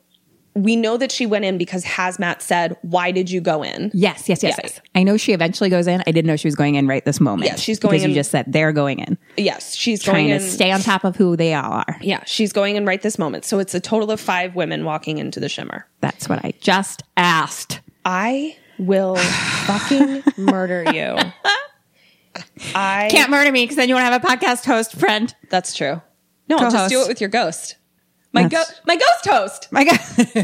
we know that she went in because hazmat said, why did you go in? Yes. I know she eventually goes in. I didn't know she was going in right this moment. Yeah, she's going in. Because you just said they're going in. Yes, she's going in. Trying to stay on top of who they all are. Yeah, she's going in right this moment. So it's a total of 5 women walking into the Shimmer. That's what I just asked. I will fucking murder you. I can't murder me because then you won't have a podcast host friend. That's true. No, I'll just do it with your ghost. My ghost host. My ghost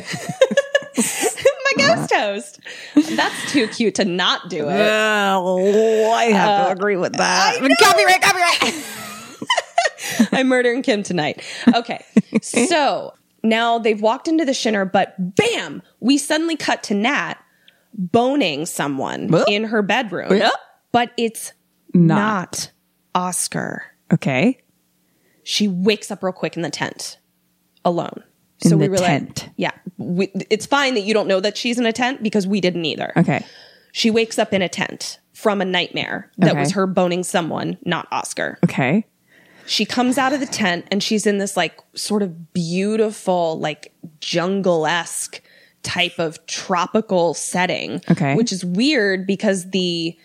host. That's too cute to not do it. Oh, I have to agree with that. Copyright. I'm murdering Kim tonight. Okay. So now they've walked into the Shimmer, but bam, we suddenly cut to Nat boning someone in her bedroom, but it's not Oscar. Okay. She wakes up real quick in the tent alone. So we were like, yeah, it's fine that you don't know that she's in a tent because we didn't either. Okay. She wakes up in a tent from a nightmare that was her boning someone, not Oscar. Okay. She comes out of the tent and she's in this like sort of beautiful, like jungle-esque type of tropical setting, which is weird because the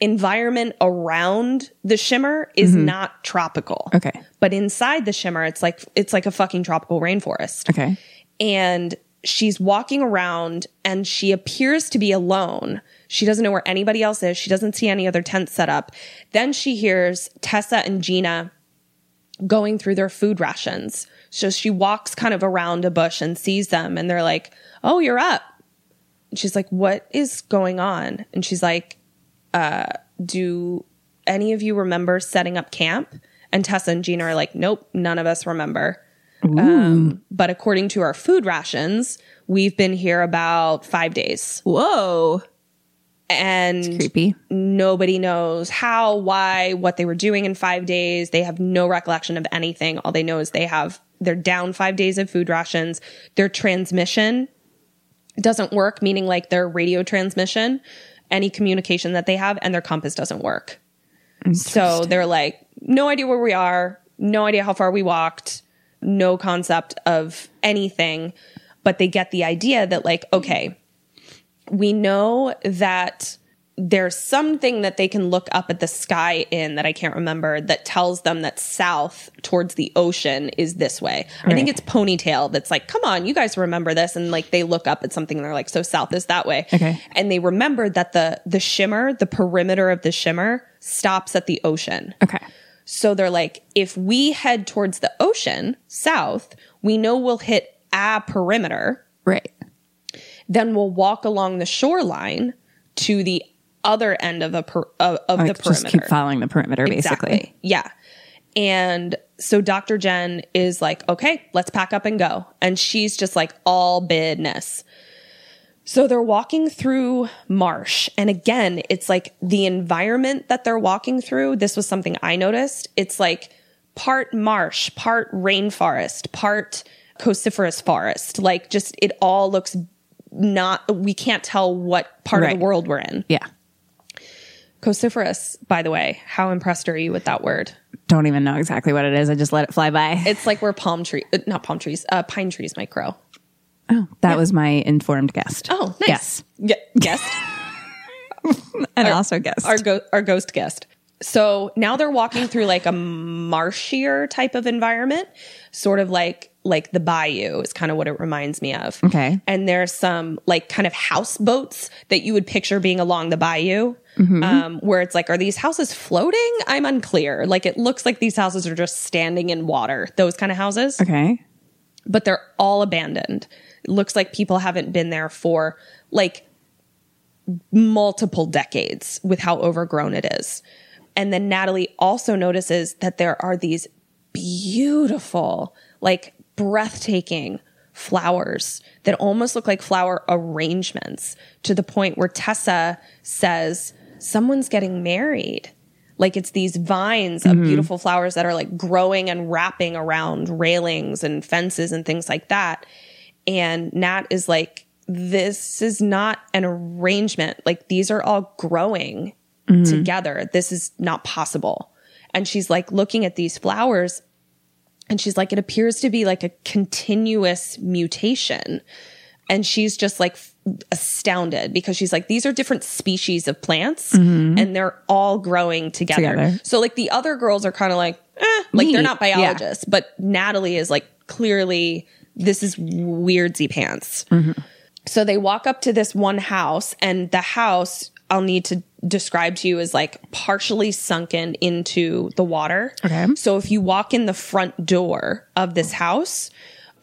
environment around the shimmer is not tropical. Okay. But inside the shimmer, it's like a fucking tropical rainforest. Okay. And she's walking around and she appears to be alone. She doesn't know where anybody else is. She doesn't see any other tents set up. Then she hears Tessa and Gina going through their food rations. So she walks kind of around a bush and sees them and they're like, "Oh, you're up." And she's like, "What is going on?" And she's like, "Do any of you remember setting up camp?" And Tessa and Gina are like, "Nope, none of us remember. But according to our food rations, we've been here about 5 days." Whoa. And it's creepy. Nobody knows how, why, what they were doing in 5 days. They have no recollection of anything. All they know is they're down 5 days of food rations. Their transmission doesn't work, meaning like their radio transmission, any communication that they have, and their compass doesn't work. So they're like, no idea where we are, no idea how far we walked, no concept of anything. But they get the idea that like, okay, we know that there's something that they can look up at the sky in that I can't remember that tells them that south towards the ocean is this way. Right. I think it's Ponytail that's like, "Come on, you guys remember this." And like they look up at something and they're like, "So south is that way." Okay. And they remember that the shimmer, the perimeter of the shimmer stops at the ocean. Okay. So they're like, if we head towards the ocean south, we know we'll hit a perimeter. Right. Then we'll walk along the shoreline to the other end of the perimeter. Just keep following the perimeter, exactly. Basically. Yeah. And so Dr. Jen is like, "Okay, let's pack up and go." And she's just like all business. So they're walking through marsh. And again, it's like the environment that they're walking through. This was something I noticed. It's like part marsh, part rainforest, part coniferous forest. Like just it all looks we can't tell what part of the world we're in. Yeah. Coniferous, by the way. How impressed are you with that word? Don't even know exactly what it is. I just let it fly by. It's like where pine trees might grow. Oh, that was my informed guest. Oh, nice. Guest. And also guest. Our ghost guest. So now they're walking through like a marshier type of environment, sort of like the bayou is kind of what it reminds me of. Okay. And there's some like kind of houseboats that you would picture being along the bayou, where it's like, are these houses floating? I'm unclear. Like it looks like these houses are just standing in water, those kind of houses. Okay. But they're all abandoned. It looks like people haven't been there for like multiple decades with how overgrown it is. And then Natalie also notices that there are these beautiful, like breathtaking flowers that almost look like flower arrangements, to the point where Tessa says, "Someone's getting married." Like it's these vines of beautiful flowers that are like growing and wrapping around railings and fences and things like that. And Nat is like, "This is not an arrangement. Like these are all growing together. This is not possible." And she's like looking at these flowers and she's like, it appears to be like a continuous mutation. And she's just like astounded because she's like, these are different species of plants and they're all growing together. So like the other girls are kind of like, like they're not biologists, but Natalie is like, clearly this is weirdsy pants. So they walk up to this one house, and the house, I'll need to describe to you, as like partially sunken into the water. Okay. So if you walk in the front door of this house,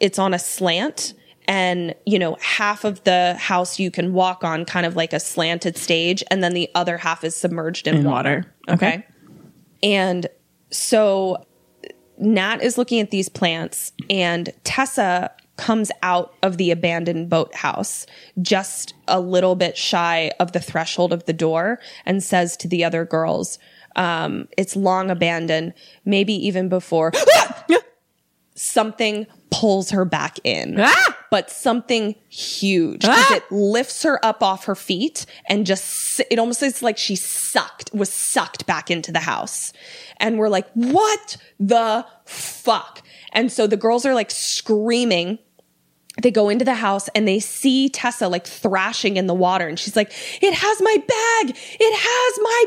it's on a slant, and you know, half of the house you can walk on kind of like a slanted stage, and then the other half is submerged in water. Okay. And so Nat is looking at these plants, and Tessa comes out of the abandoned boathouse just a little bit shy of the threshold of the door and says to the other girls, "It's long abandoned, maybe even before." Something pulls her back in, but something huge, because it lifts her up off her feet and just, it almost is like she was sucked back into the house. And we're like, what the fuck? And so the girls are like screaming They go into the house and they see Tessa like thrashing in the water. And she's like, it has my bag. It has my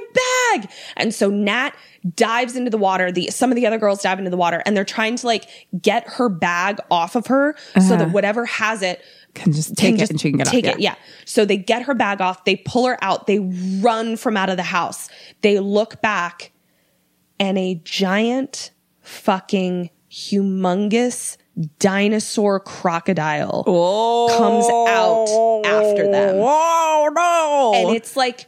bag. And so Nat dives into the water. Some of the other girls dive into the water and they're trying to like get her bag off of her so that whatever has it can just take it and she can get off. Yeah. So they get her bag off. They pull her out. They run from out of the house. They look back and a giant fucking humongous dinosaur crocodile comes out after them. Oh no! And it's like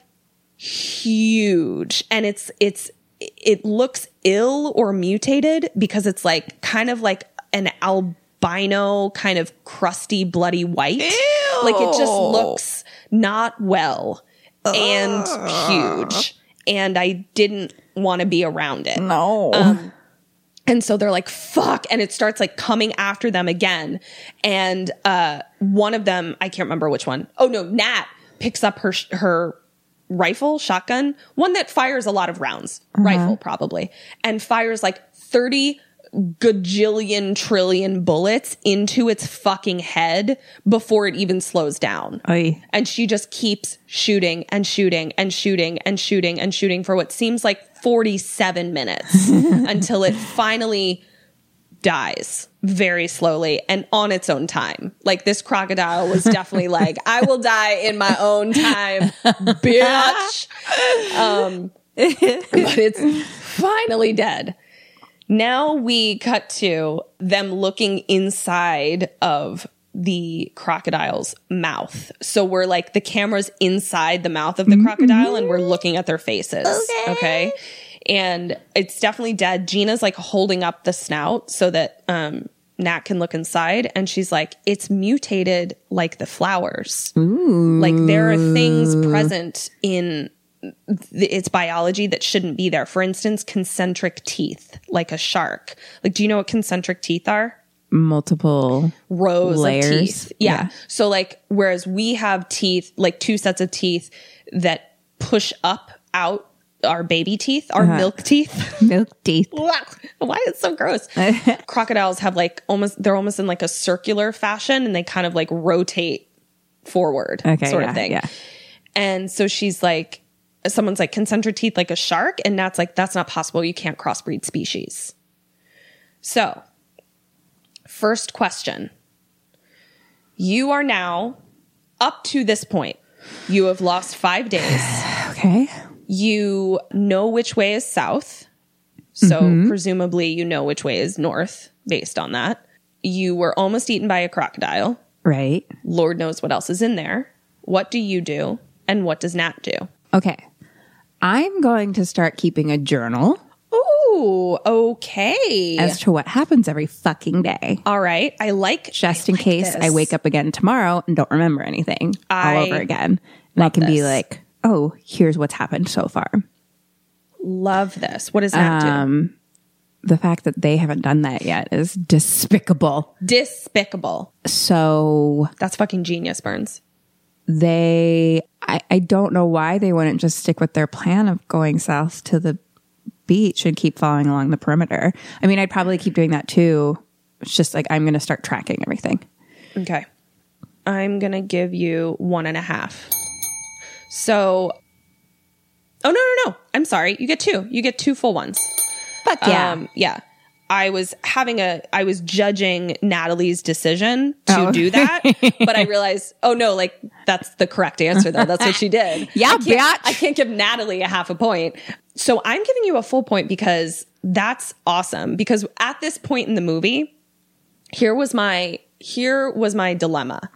huge, and it looks ill or mutated because it's like kind of like an albino kind of crusty bloody white. Ew. Like it just looks not well and huge. And I didn't want to be around it. No. And so they're like, fuck. And it starts like coming after them again. And one of them, I can't remember which one. Oh no, Nat picks up her rifle, shotgun, one that fires a lot of rounds, rifle probably, and fires like 30 gajillion trillion bullets into its fucking head before it even slows down. Aye. And she just keeps shooting and shooting and shooting and shooting and shooting for what seems like 47 minutes until it finally dies very slowly and on its own time. Like this crocodile was definitely like, I will die in my own time, bitch. But it's finally dead. Now we cut to them looking inside of the crocodile's mouth. So we're like, the camera's inside the mouth of the crocodile and we're looking at their faces. Okay. And it's definitely dead. Gina's like holding up the snout so that Nat can look inside. And she's like, it's mutated like the flowers. Ooh. Like there are things present in its biology that shouldn't be there. For instance, concentric teeth, like a shark. Like, do you know what concentric teeth are? Multiple rows of teeth. Yeah. So like, whereas we have teeth, like two sets of teeth that push up out our baby teeth, our milk teeth. Milk teeth. Why is it so gross? Crocodiles have like they're almost in like a circular fashion and they kind of like rotate forward sort of thing. Yeah. And so she's like, someone's like, concentric teeth like a shark. And Nat's like, that's not possible. You can't crossbreed species. So first question, you are now up to this point. You have lost 5 days. Okay. You know which way is south. So presumably you know which way is north based on that. You were almost eaten by a crocodile. Right. Lord knows what else is in there. What do you do? And what does Nat do? Okay. I'm going to start keeping a journal. Ooh, okay. As to what happens every fucking day. All right. Just in case I wake up again tomorrow and don't remember anything all over again. And I can be like, oh, here's what's happened so far. Love this. What does that do? The fact that they haven't done that yet is despicable. So. That's fucking genius, Burns. I don't know why they wouldn't just stick with their plan of going south to the beach and keep following along the perimeter. I mean, I'd probably keep doing that too. It's just like, I'm going to start tracking everything. Okay. I'm going to give you 1.5. So, no. I'm sorry. You get 2. You get 2 full ones. Fuck yeah. Yeah. I was judging Natalie's decision to do that, but I realized, oh no, like that's the correct answer though. That's what she did. Yeah, I can't give Natalie 0.5 point. So I'm giving you a full point because that's awesome. Because at this point in the movie, here was my dilemma.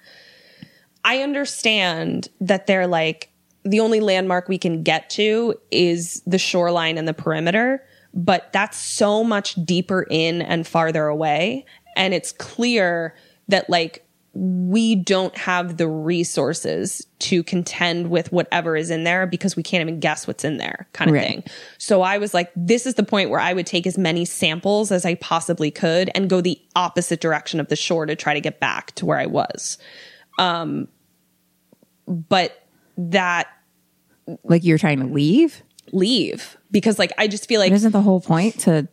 I understand that they're like, the only landmark we can get to is the shoreline and the perimeter. But that's so much deeper in and farther away. And it's clear that like we don't have the resources to contend with whatever is in there because we can't even guess what's in there kind of thing. So I was like, this is the point where I would take as many samples as I possibly could and go the opposite direction of the shore to try to get back to where I was. But that... Like you're trying to leave? Because like I just feel like... But isn't the whole point to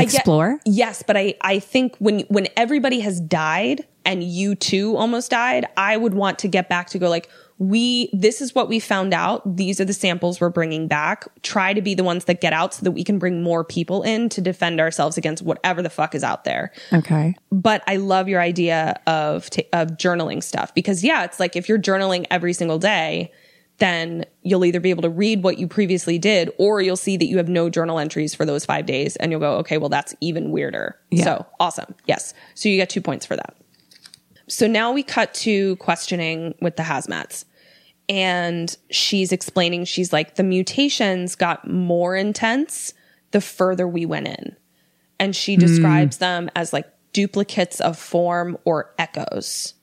explore? Yes, but I think when everybody has died and you too almost died, I would want to get back to go like, this is what we found out. These are the samples we're bringing back. Try to be the ones that get out so that we can bring more people in to defend ourselves against whatever the fuck is out there. Okay. But I love your idea of journaling stuff because yeah, it's like if you're journaling every single day, then you'll either be able to read what you previously did or you'll see that you have no journal entries for those 5 days and you'll go, okay, well, that's even weirder. Yeah. So awesome. Yes. So you get 2 points for that. So now we cut to questioning with the hazmats. And she's explaining, she's like, the mutations got more intense the further we went in. And she describes them as like duplicates of form or echoes.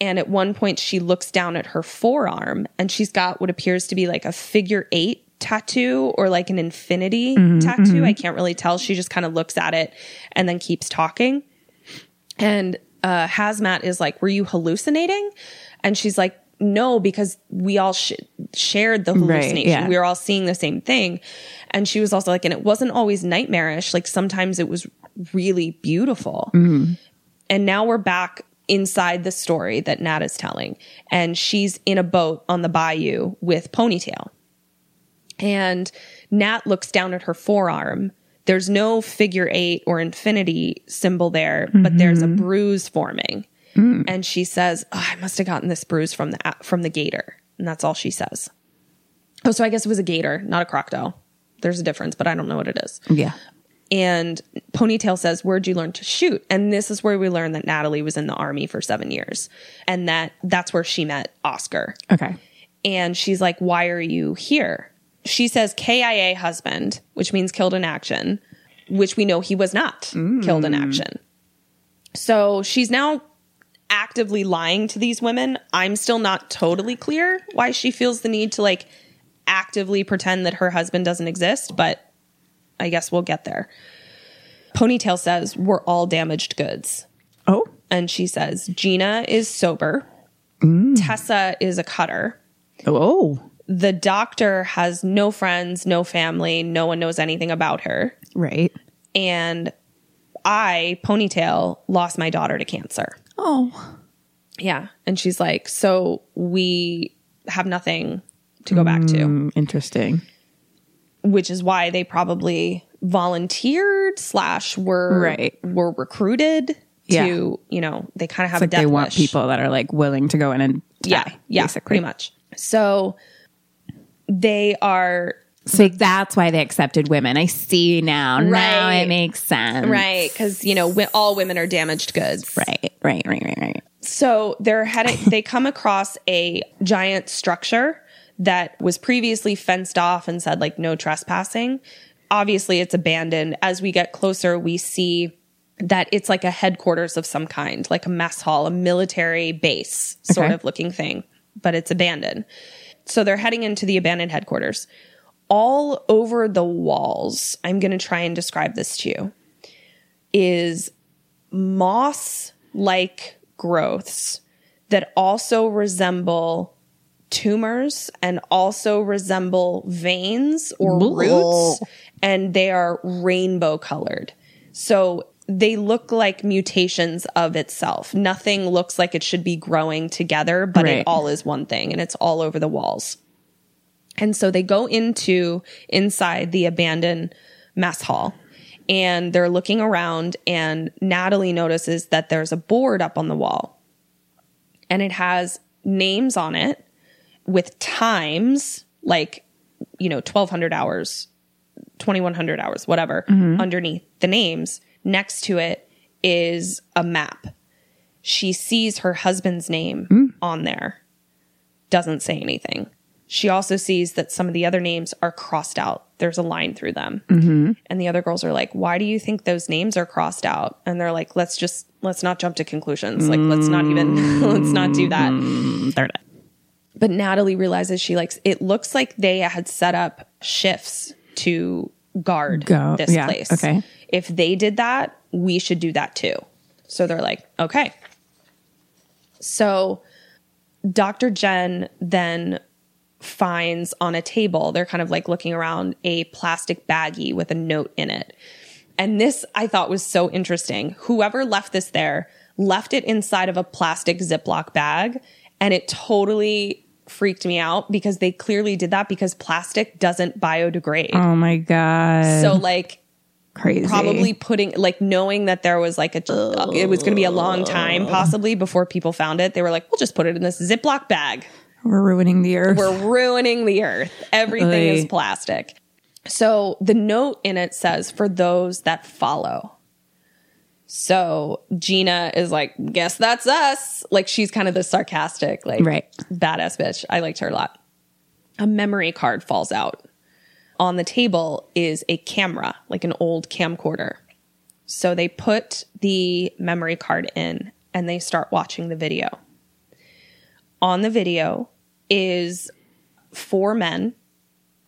And at one point, she looks down at her forearm and she's got what appears to be like a figure eight tattoo or like an infinity tattoo. I can't really tell. She just kind of looks at it and then keeps talking. And Hazmat is like, were you hallucinating? And she's like, no, because we all shared the hallucination. Right, yeah. We were all seeing the same thing. And she was also like, and it wasn't always nightmarish. Like sometimes it was really beautiful. Mm. And now we're back inside the story that Nat is telling. And she's in a boat on the bayou with Ponytail. And Nat looks down at her forearm. There's no figure eight or infinity symbol there, but there's a bruise forming. Mm. And she says, oh, I must have gotten this bruise from the gator. And that's all she says. Oh, so I guess it was a gator, not a crocodile. There's a difference, but I don't know what it is. Yeah. And Ponytail says, where'd you learn to shoot? And this is where we learn that Natalie was in the army for 7 years and that's where she met Oscar. Okay. And she's like, why are you here? She says KIA husband, which means killed in action, which we know he was not killed in action. So she's now actively lying to these women. I'm still not totally clear why she feels the need to like actively pretend that her husband doesn't exist, but I guess we'll get there. Ponytail says, we're all damaged goods. Oh. And she says, Gina is sober. Mm. Tessa is a cutter. Oh. The doctor has no friends, no family. No one knows anything about her. Right. And I, Ponytail, lost my daughter to cancer. Oh. Yeah. And she's like, so we have nothing to go back to. Interesting. Which is why they probably volunteered / were recruited to, you know, they kind of have it's a like death wish. They want people that are like willing to go in and die, basically. Pretty much. So they are... So that's why they accepted women. I see now. Right. Now it makes sense. Right. Because, you know, all women are damaged goods. Right. So they're headed. They come across a giant structure that was previously fenced off and said, like, no trespassing. Obviously, it's abandoned. As we get closer, we see that it's like a headquarters of some kind, like a mess hall, a military base sort of looking thing, but it's abandoned. So they're heading into the abandoned headquarters. All over the walls, I'm going to try and describe this to you, is moss-like growths that also resemble tumors and also resemble veins or roots, and they are rainbow colored. So they look like mutations of itself. Nothing looks like it should be growing together, but it all is one thing, and it's all over the walls. And so they go inside the abandoned mess hall, and they're looking around, and Natalie notices that there's a board up on the wall, and it has names on it with times, like, you know, 1,200 hours, 2,100 hours, whatever, underneath the names. Next to it is a map. She sees her husband's name on there. Doesn't say anything. She also sees that some of the other names are crossed out. There's a line through them. Mm-hmm. And the other girls are like, why do you think those names are crossed out? And they're like, let's not jump to conclusions. Like, let's not do that. They're not. But Natalie realizes it looks like they had set up shifts to guard this place. Okay. If they did that, we should do that too. So they're like, okay. So Dr. Jen then finds on a table, they're kind of like looking around, a plastic baggie with a note in it. And this I thought was so interesting. Whoever left this there left it inside of a plastic Ziploc bag, and it totally freaked me out because they clearly did that because plastic doesn't biodegrade. Oh my God. So like crazy. Probably putting like knowing that there was like it was going to be a long time possibly before people found it. They were like, we'll just put it in this Ziploc bag. We're ruining the earth. We're ruining the earth. Everything is plastic. So the note in it says, for those that follow. So Gina is like, guess that's us. Like she's kind of the sarcastic, like badass bitch. I liked her a lot. A memory card falls out. On the table is a camera, like an old camcorder. So they put the memory card in and they start watching the video. On the video is four men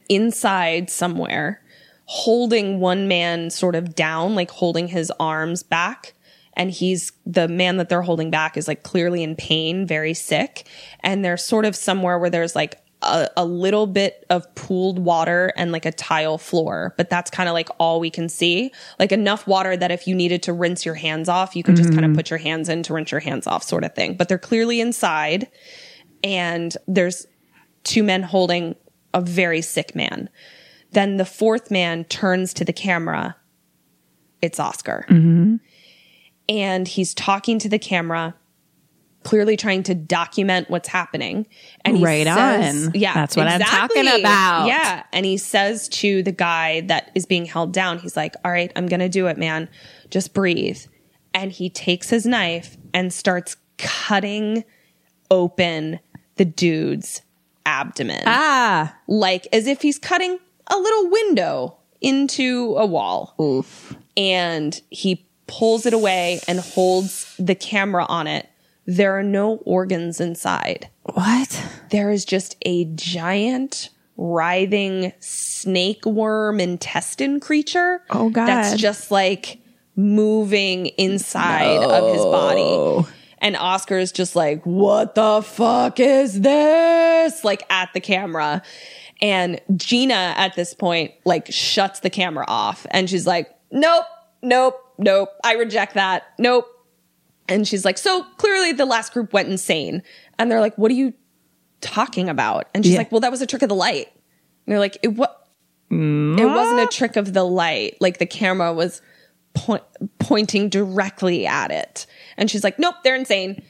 inside somewhere holding one man sort of down, like holding his arms back. And he's the man that they're holding back is like clearly in pain, very sick. And they're sort of somewhere where there's like a little bit of pooled water and like a tile floor, but that's kind of like all we can see, like enough water that if you needed to rinse your hands off, you could just kind of put your hands in to rinse your hands off sort of thing. But they're clearly inside and there's two men holding a very sick man. Then the fourth man turns to the camera. It's Oscar. Mm-hmm. And he's talking to the camera, clearly trying to document what's happening. And he says, yeah, that's what exactly. I'm talking about. Yeah. And he says to the guy that is being held down, he's like, all right, I'm going to do it, man. Just breathe. And he takes his knife and starts cutting open the dude's abdomen. Ah. Like as if he's cutting a little window into a wall. Oof. And he pulls it away and holds the camera on it. There are no organs inside. What? There is just a giant, writhing snake worm intestine creature. Oh, God. That's just like moving inside of his body. And Oscar is just like, what the fuck is this? Like at the camera. And Gina at this point, like shuts the camera off. And she's like, nope. I reject that. Nope. And she's like, so clearly the last group went insane. And they're like, what are you talking about? And she's like, well, that was a trick of the light. And they're like, it wasn't a trick of the light. Like the camera was pointing directly at it. And she's like, nope, they're insane.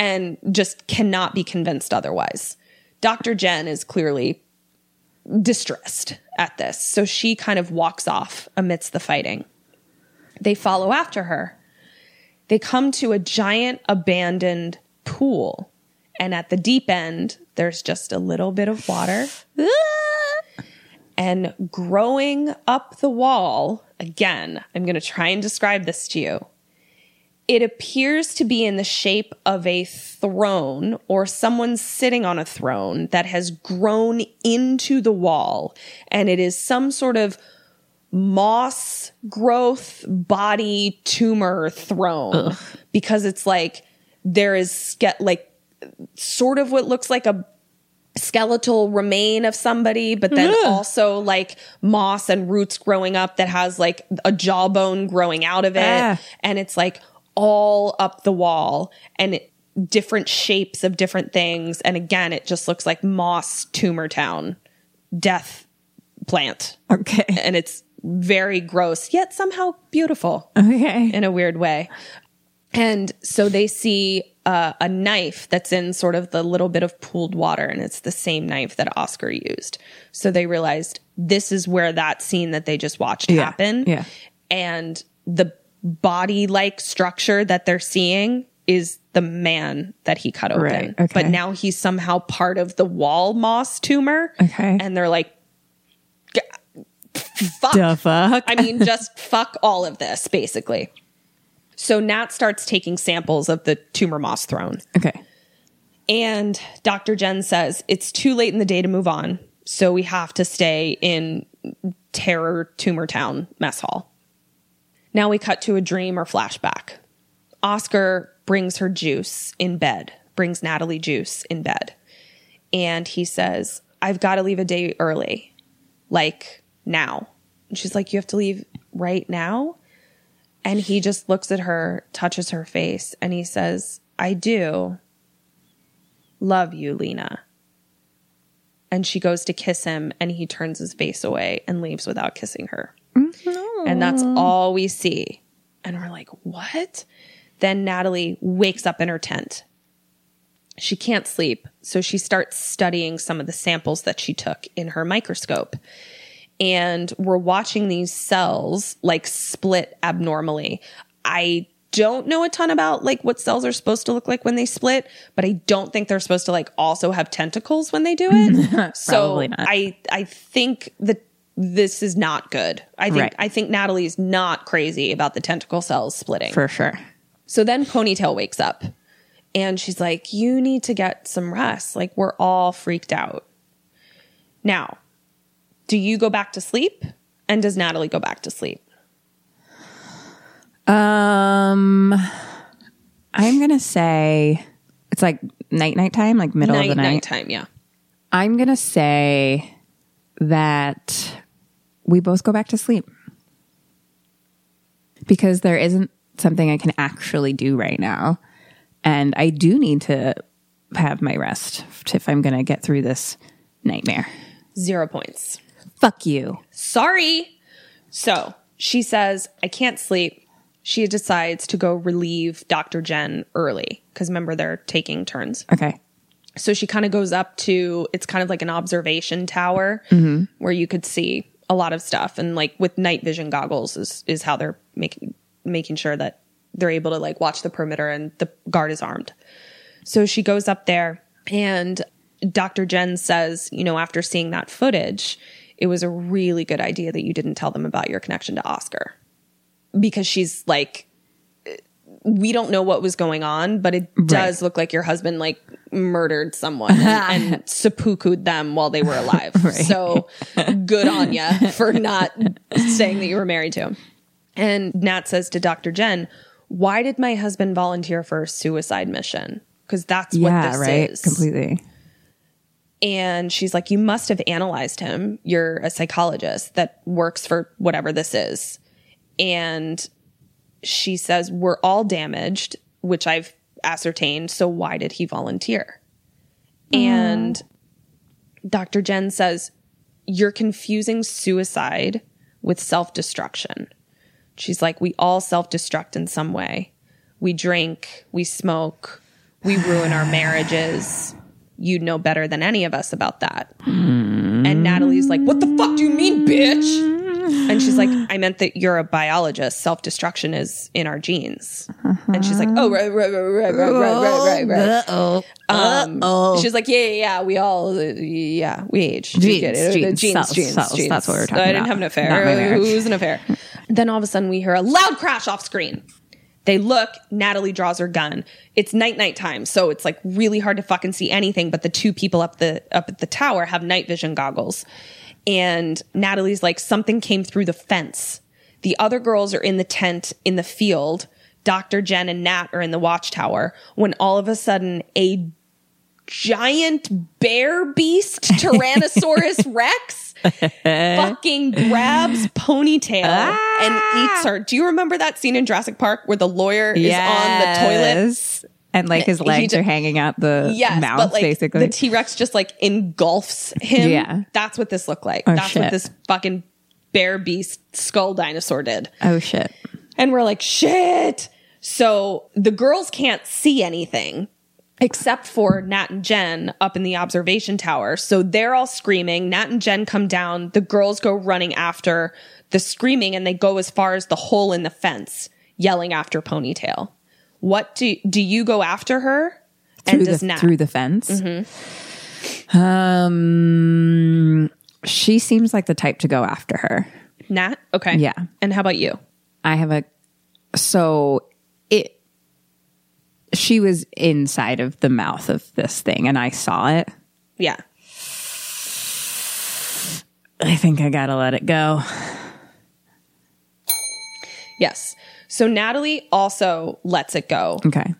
And just cannot be convinced otherwise. Dr. Jen is clearly distressed at this. So she kind of walks off amidst the fighting. They follow after her. They come to a giant abandoned pool, and at the deep end, there's just a little bit of water. And growing up the wall, again, I'm going to try and describe this to you. It appears to be in the shape of a throne or someone sitting on a throne that has grown into the wall, and it is some sort of moss growth body tumor throne. Ugh. Because it's like there is like sort of what looks like a skeletal remain of somebody, but then also like moss and roots growing up that has like a jawbone growing out of it. And it's like all up the wall and different shapes of different things. And again, it just looks like moss tumor town, death plant. Okay. And it's very gross, yet somehow beautiful. Okay. In a weird way. And so they see a knife that's in sort of the little bit of pooled water, and it's the same knife that Oscar used. So they realized this is where that scene that they just watched happen. Yeah. And the body-like structure that they're seeing is the man that he cut open. Right. Okay. But now he's somehow part of the wall moss tumor. Okay. And they're like, fuck. I mean, just fuck all of this, basically. So Nat starts taking samples of the tumor moss throne. Okay. And Dr. Jen says, it's too late in the day to move on, so we have to stay in Terror Tumor Town mess hall. Now we cut to a dream or flashback. Oscar brings her juice in bed, brings Natalie juice in bed. And he says, I've got to leave a day early. Like, now. And she's like, you have to leave right now? And he just looks at her, touches her face, and he says, I do love you, Lena. And she goes to kiss him, and he turns his face away and leaves without kissing her. Mm-hmm. And that's all we see. And we're like, what? Then Natalie wakes up in her tent. She can't sleep, so she starts studying some of the samples that she took in her microscope. And we're watching these cells like split abnormally. I don't know a ton about like what cells are supposed to look like when they split, but I don't think they're supposed to like also have tentacles when they do it. So not. I think that this is not good. I think Natalie's not crazy about the tentacle cells splitting. For sure. So then Ponytail wakes up and she's like, you need to get some rest. Like, we're all freaked out. Now, do you go back to sleep? And does Natalie go back to sleep? I'm going to say it's like night time, like middle of the night. Night time, yeah. I'm going to say that we both go back to sleep because there isn't something I can actually do right now. And I do need to have my rest if I'm going to get through this nightmare. 0 points. Fuck you. Sorry. So she says, I can't sleep. She decides to go relieve Dr. Jen early because remember, they're taking turns. Okay. So she kind of goes up to, it's kind of like an observation tower where you could see a lot of stuff. And like with night vision goggles is how they're making sure that they're able to like watch the perimeter and the guard is armed. So she goes up there and Dr. Jen says, you know, after seeing that footage, it was a really good idea that you didn't tell them about your connection to Oscar. Because she's like, we don't know what was going on, but it does look like your husband like murdered someone and seppuku'd them while they were alive. Right. So good on ya for not saying that you were married to him. And Nat says to Dr. Jen, why did my husband volunteer for a suicide mission? Because that's what this is. Completely. And she's like, you must have analyzed him. You're a psychologist that works for whatever this is. And she says, we're all damaged, which I've ascertained. So why did he volunteer? And Dr. Jen says, you're confusing suicide with self-destruction. She's like, we all self-destruct in some way. We drink, we smoke, we ruin our marriages. You'd know better than any of us about that. And Natalie's like, what the fuck do you mean, bitch? And she's like, I meant that you're a biologist. Self-destruction is in our genes. And she's like, oh, right. She's like, yeah. We all, we age. Genes. That's what we're talking about. I didn't have an affair. Who's an affair? Then all of a sudden we hear a loud crash off screen. They look, Natalie draws her gun. It's night time, so it's like really hard to fucking see anything, but the two people up at the tower have night vision goggles. And Natalie's like, something came through the fence. The other girls are in the tent in the field. Dr. Jen and Nat are in the watchtower when all of a sudden a giant bear beast, Tyrannosaurus Rex, fucking grabs Ponytail and eats her. Do you remember that scene in Jurassic Park where the lawyer is on the toilet? And like his legs are hanging out the mouth, but like, basically. The T-Rex just like engulfs him. Yeah. That's what this looked like. Oh, that's shit. What this fucking bear beast skull dinosaur did. Oh, shit. And we're like, shit. So the girls can't see anything except for Nat and Jen up in the observation tower. So they're all screaming. Nat and Jen come down. The girls go running after the screaming and they go as far as the hole in the fence yelling after Ponytail. What do you go after her? And does Nat through the fence? Mm-hmm. She seems like the type to go after her. Nat? Okay. Yeah. And how about you? I have she was inside of the mouth of this thing and I saw it. Yeah. I think I gotta let it go. Yes. So Natalie also lets it go. Okay.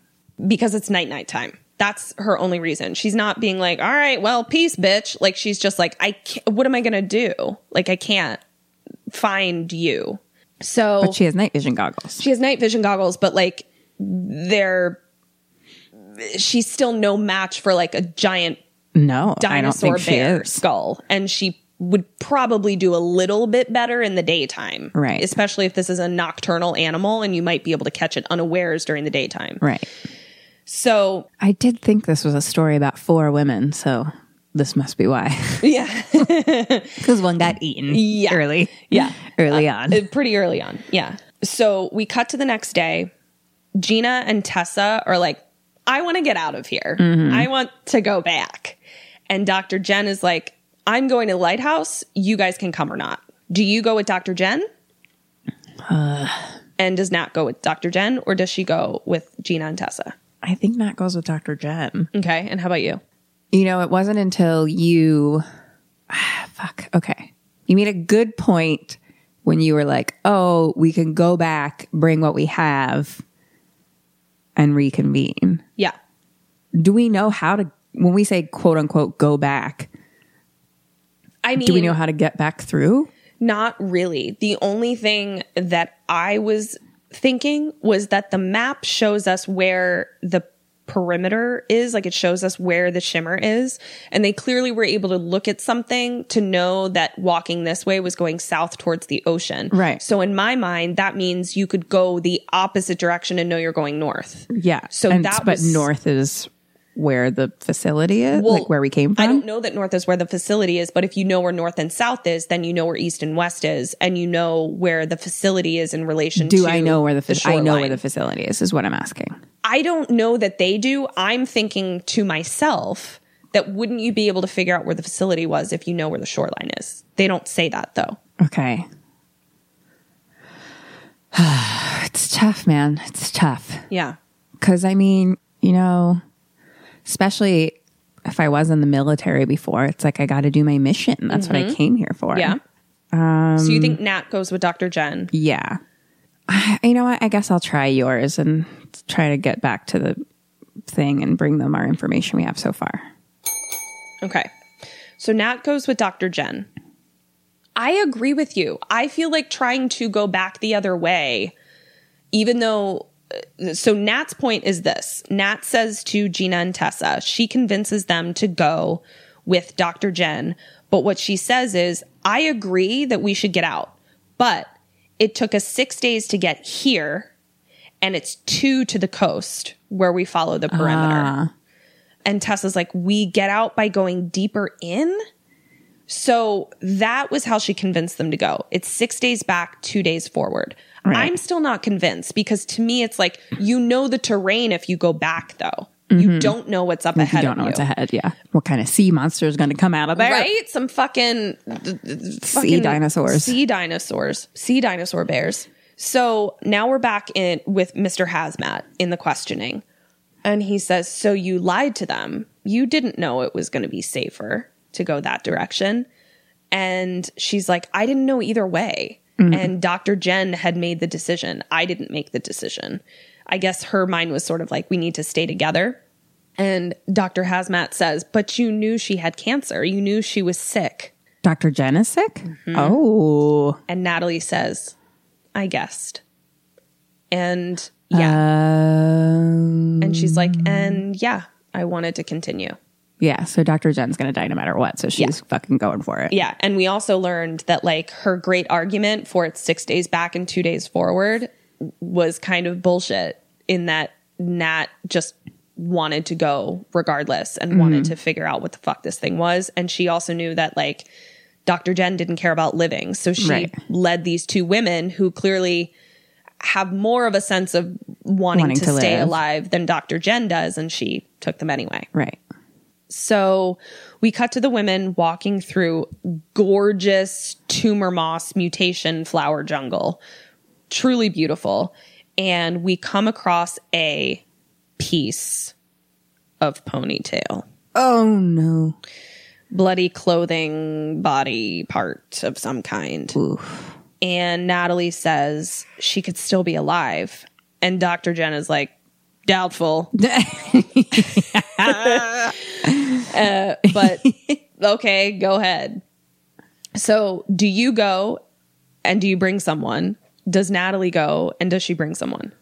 Because it's night time. That's her only reason. She's not being like, all right, well, peace, bitch. Like, she's just like, what am I going to do? Like, I can't find you. So, but she has night vision goggles. She has night vision goggles, but like she's still no match for like a giant dinosaur bear skull. And she would probably do a little bit better in the daytime. Right. Especially if this is a nocturnal animal and you might be able to catch it unawares during the daytime. Right. So I did think this was a story about four women, so this must be why. Yeah. Because one got eaten early. Yeah. Pretty early on. Yeah. So we cut to the next day. Gina and Tessa are like, I want to get out of here. Mm-hmm. I want to go back. And Dr. Jen is like, I'm going to Lighthouse. You guys can come or not. Do you go with Dr. Jen? And does Nat go with Dr. Jen, or does she go with Gina and Tessa? I think Nat goes with Dr. Jen. Okay. And how about you? You know, it wasn't until you... Okay. You made a good point when you were like, oh, we can go back, bring what we have, and reconvene. Yeah. Do we know how to... When we say, quote unquote, go back, I mean... Do we know how to get back through? Not really. The only thing that I was... thinking was that the map shows us where the perimeter is, like it shows us where the shimmer is, and they clearly were able to look at something to know that walking this way was going south towards the ocean. Right. So in my mind, that means you could go the opposite direction and know you're going north. Yeah. So but north is where the facility is, well, like where we came from. I don't know that north is where the facility is, but if you know where north and south is, then you know where east and west is, and you know where the facility is in relation to. Do I know where the I know where the facility is what I'm asking. I don't know that they do. I'm thinking to myself that wouldn't you be able to figure out where the facility was if you know where the shoreline is? They don't say that though. Okay. It's tough, man. It's tough. Yeah. Because I mean, you know... Especially if I was in the military before, it's like, I got to do my mission. That's what I came here for. Yeah. So you think Nat goes with Dr. Jen? Yeah. You know what? I guess I'll try yours and try to get back to the thing and bring them our information we have so far. Okay. So Nat goes with Dr. Jen. I agree with you. I feel like trying to go back the other way, even though... So Nat's point is this. Nat says to Gina and Tessa, she convinces them to go with Dr. Jen. But what she says is, I agree that we should get out, but it took us 6 days to get here, and it's 2 to the coast where we follow the perimeter. And Tessa's like, we get out by going deeper in? So that was how she convinced them to go. It's 6 days back, 2 days forward. Right. I'm still not convinced, because to me, it's like, you know the terrain if you go back, though. Mm-hmm. You don't know what's up ahead of you. You don't know what's ahead, yeah. What kind of sea monster is going to come out of there? Right? Some fucking sea dinosaurs. Sea dinosaurs. Sea dinosaur bears. So now we're back in with Mr. Hazmat in the questioning. And he says, so you lied to them. You didn't know it was going to be safer to go that direction. And she's like, I didn't know either way. Mm-hmm. And Dr. Jen had made the decision. I didn't make the decision. I guess her mind was sort of like, we need to stay together. And Dr. Hazmat says, but you knew she had cancer. You knew she was sick. Dr. Jen is sick? Mm-hmm. Oh. And Natalie says, I guessed. And yeah. And she's like, and yeah, I wanted to continue. Yeah, so Dr. Jen's going to die no matter what, so she's fucking going for it. Yeah, and we also learned that, like, her great argument for it's 6 days back and 2 days forward was kind of bullshit, in that Nat just wanted to go regardless and wanted to figure out what the fuck this thing was. And she also knew that, like, Dr. Jen didn't care about living, so she led these two women who clearly have more of a sense of wanting to stay alive than Dr. Jen does, and she took them anyway. Right. So we cut to the women walking through gorgeous tumor moss mutation flower jungle. Truly beautiful. And we come across a piece of ponytail. Oh, no. Bloody clothing, body part of some kind. Oof. And Natalie says she could still be alive. And Dr. Jen is like, doubtful. But okay, go ahead. So do you go and do you bring someone, does Natalie go and does she bring someone?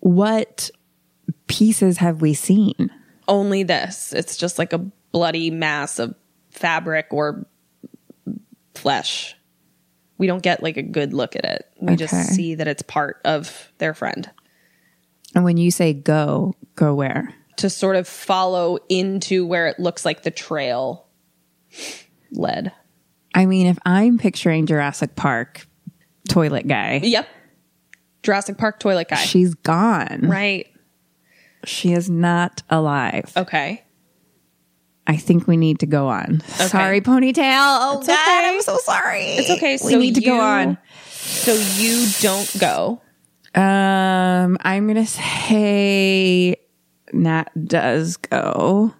What pieces have we seen? Only this. It's just like a bloody mass of fabric or flesh. We don't get like a good look at it. We just see that it's part of their friend. And when you say go, go where? To sort of follow into where it looks like the trail led. I mean, if I'm picturing Jurassic Park toilet guy. Yep. Jurassic Park toilet guy. She's gone. Right. She is not alive. Okay. I think we need to go on. Okay. Sorry, ponytail. Oh, it's God, okay. I'm so sorry. It's okay. So we need to go on. So you don't go. I'm going to say Nat does go.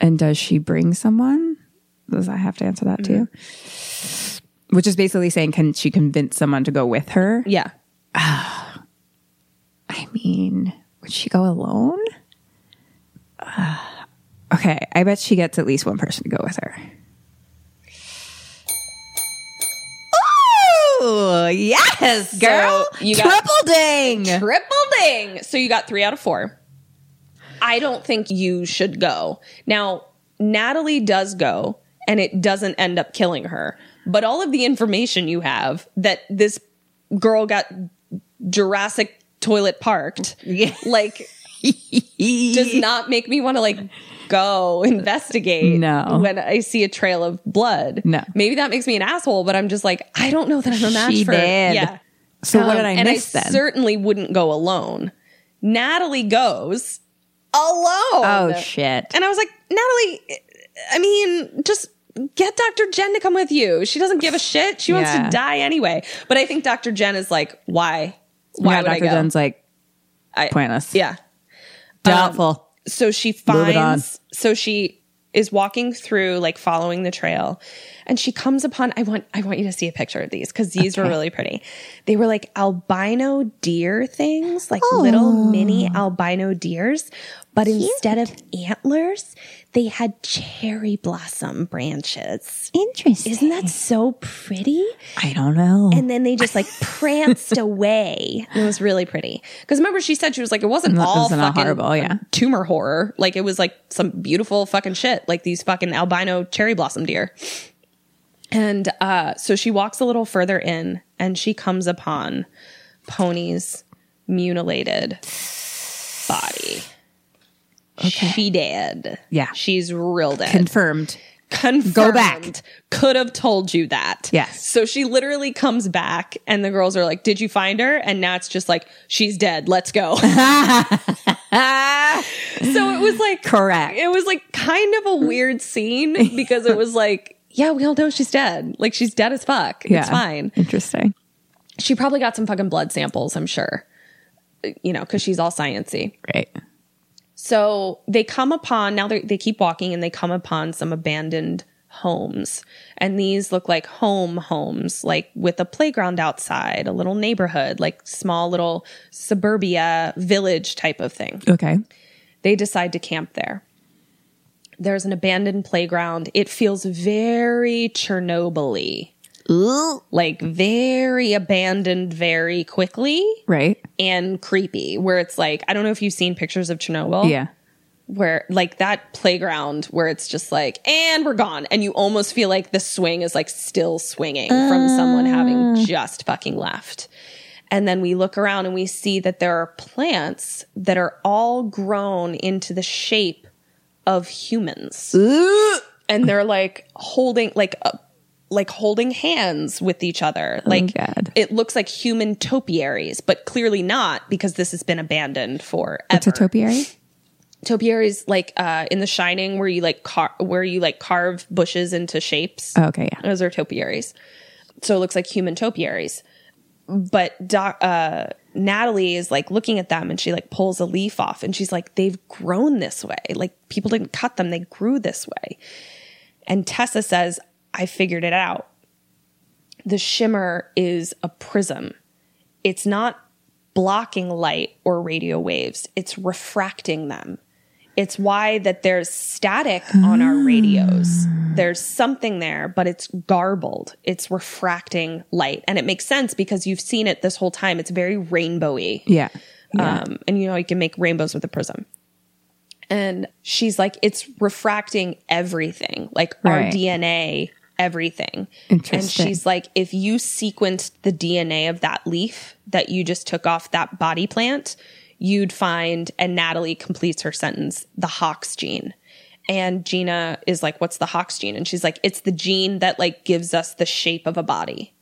And does she bring someone? Does I have to answer that too? Which is basically saying, can she convince someone to go with her? Yeah. I mean, would she go alone? Okay, I bet she gets at least one person to go with her. Oh, yes, girl. So you got triple ding. So you got 3 out of 4. I don't think you should go. Now, Natalie does go, and it doesn't end up killing her. But all of the information you have that this girl got Jurassic toilet parked, like... does not make me want to like go investigate when I see a trail of blood. No. Maybe that makes me an asshole, but I'm just like, I don't know that I'm a match for it. Yeah. So what did I miss then? And I certainly wouldn't go alone. Natalie goes alone. Oh, shit. And I was like, Natalie, I mean, just get Dr. Jen to come with you. She doesn't give a shit. She wants to die anyway. But I think Dr. Jen is like, why? Why would I go? Dr. Jen's like, pointless. Yeah. Doubtful. So she is walking through, like following the trail, and she comes upon, I want you to see a picture of these because these were really pretty. They were like albino deer things, like little mini albino deers, but instead of antlers, they had cherry blossom branches. Interesting. Isn't that so pretty? I don't know. And then they just like pranced away. And it was really pretty. Because remember, she said, she was like, it wasn't all horrible, tumor horror. Like it was like some beautiful fucking shit, like these fucking albino cherry blossom deer. And so she walks a little further in and she comes upon Pony's mutilated body. Okay. She dead. Yeah. She's real dead. Confirmed. Go back. Could have told you that. Yes. So she literally comes back and the girls are like, did you find her? And now it's just like, she's dead. Let's go. So it was like, correct. It was like kind of a weird scene because it was like, yeah, we all know she's dead. Like she's dead as fuck. Yeah. It's fine. Interesting. She probably got some fucking blood samples, I'm sure. You know, cause she's all science-y. Right. So they come upon, now they keep walking and they come upon some abandoned homes. And these look like homes, like with a playground outside, a little neighborhood, like small little suburbia village type of thing. Okay. They decide to camp there. There's an abandoned playground. It feels very Chernobyl-y. Ooh. Like very abandoned very quickly. Right. And creepy, where it's like, I don't know if you've seen pictures of Chernobyl. Yeah. Where like that playground where it's just like, and we're gone. And you almost feel like the swing is like still swinging from someone having just fucking left. And then we look around and we see that there are plants that are all grown into the shape of humans. Ooh. And they're like holding like a like holding hands with each other. Like it looks like human topiaries, but clearly not because this has been abandoned forever. It's a topiary? Topiaries like in The Shining where you like carve bushes into shapes. Oh, okay, yeah. Those are topiaries. So it looks like human topiaries. But Natalie is like looking at them and she like pulls a leaf off and she's like, they've grown this way. Like people didn't cut them. They grew this way. And Tessa says, I figured it out. The shimmer is a prism. It's not blocking light or radio waves. It's refracting them. It's why that there's static on our radios There's something there, but it's garbled. It's refracting light. And it makes sense because you've seen it this whole time. It's very rainbowy. Yeah. And you know, you can make rainbows with a prism. And she's like, it's refracting everything, like our DNA, everything. And she's like, if you sequenced the DNA of that leaf that you just took off that body plant, you'd find, and Natalie completes her sentence, the Hox gene. And Gina is like, what's the Hox gene? And she's like, it's the gene that like gives us the shape of a body.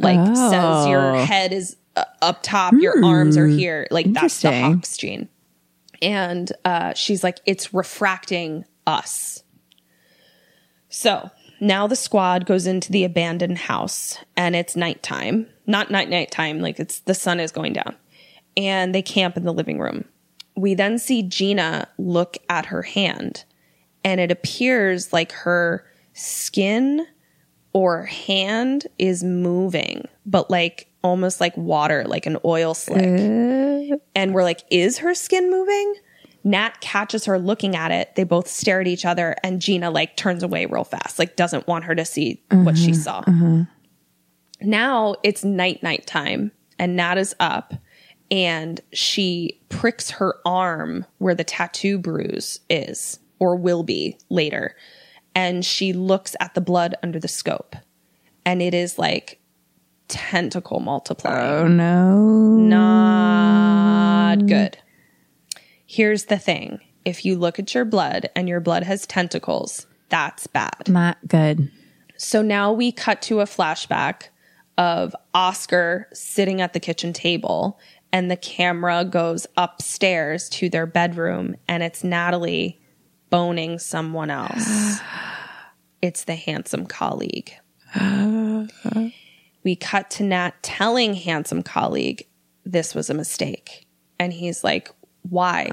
Like says your head is up top, your arms are here. Like that's the Hox gene. And she's like, it's refracting us. So now the squad goes into the abandoned house and it's nighttime. Not nighttime, like it's the sun is going down. And they camp in the living room. We then see Gina look at her hand. And it appears like her skin or hand is moving, but like almost like water, like an oil slick. And we're like, is her skin moving? Nat catches her looking at it. They both stare at each other, and Gina like turns away real fast, like doesn't want her to see what she saw. Now it's night time, and Nat is up. And she pricks her arm where the tattoo bruise is, or will be later. And she looks at the blood under the scope. And it is like tentacle multiplying. Oh, no. Not good. Here's the thing. If you look at your blood and your blood has tentacles, that's bad. Not good. So now we cut to a flashback of Oscar sitting at the kitchen table. And the camera goes upstairs to their bedroom, and it's Natalie boning someone else. It's the handsome colleague. We cut to Nat telling handsome colleague this was a mistake. And he's like, why?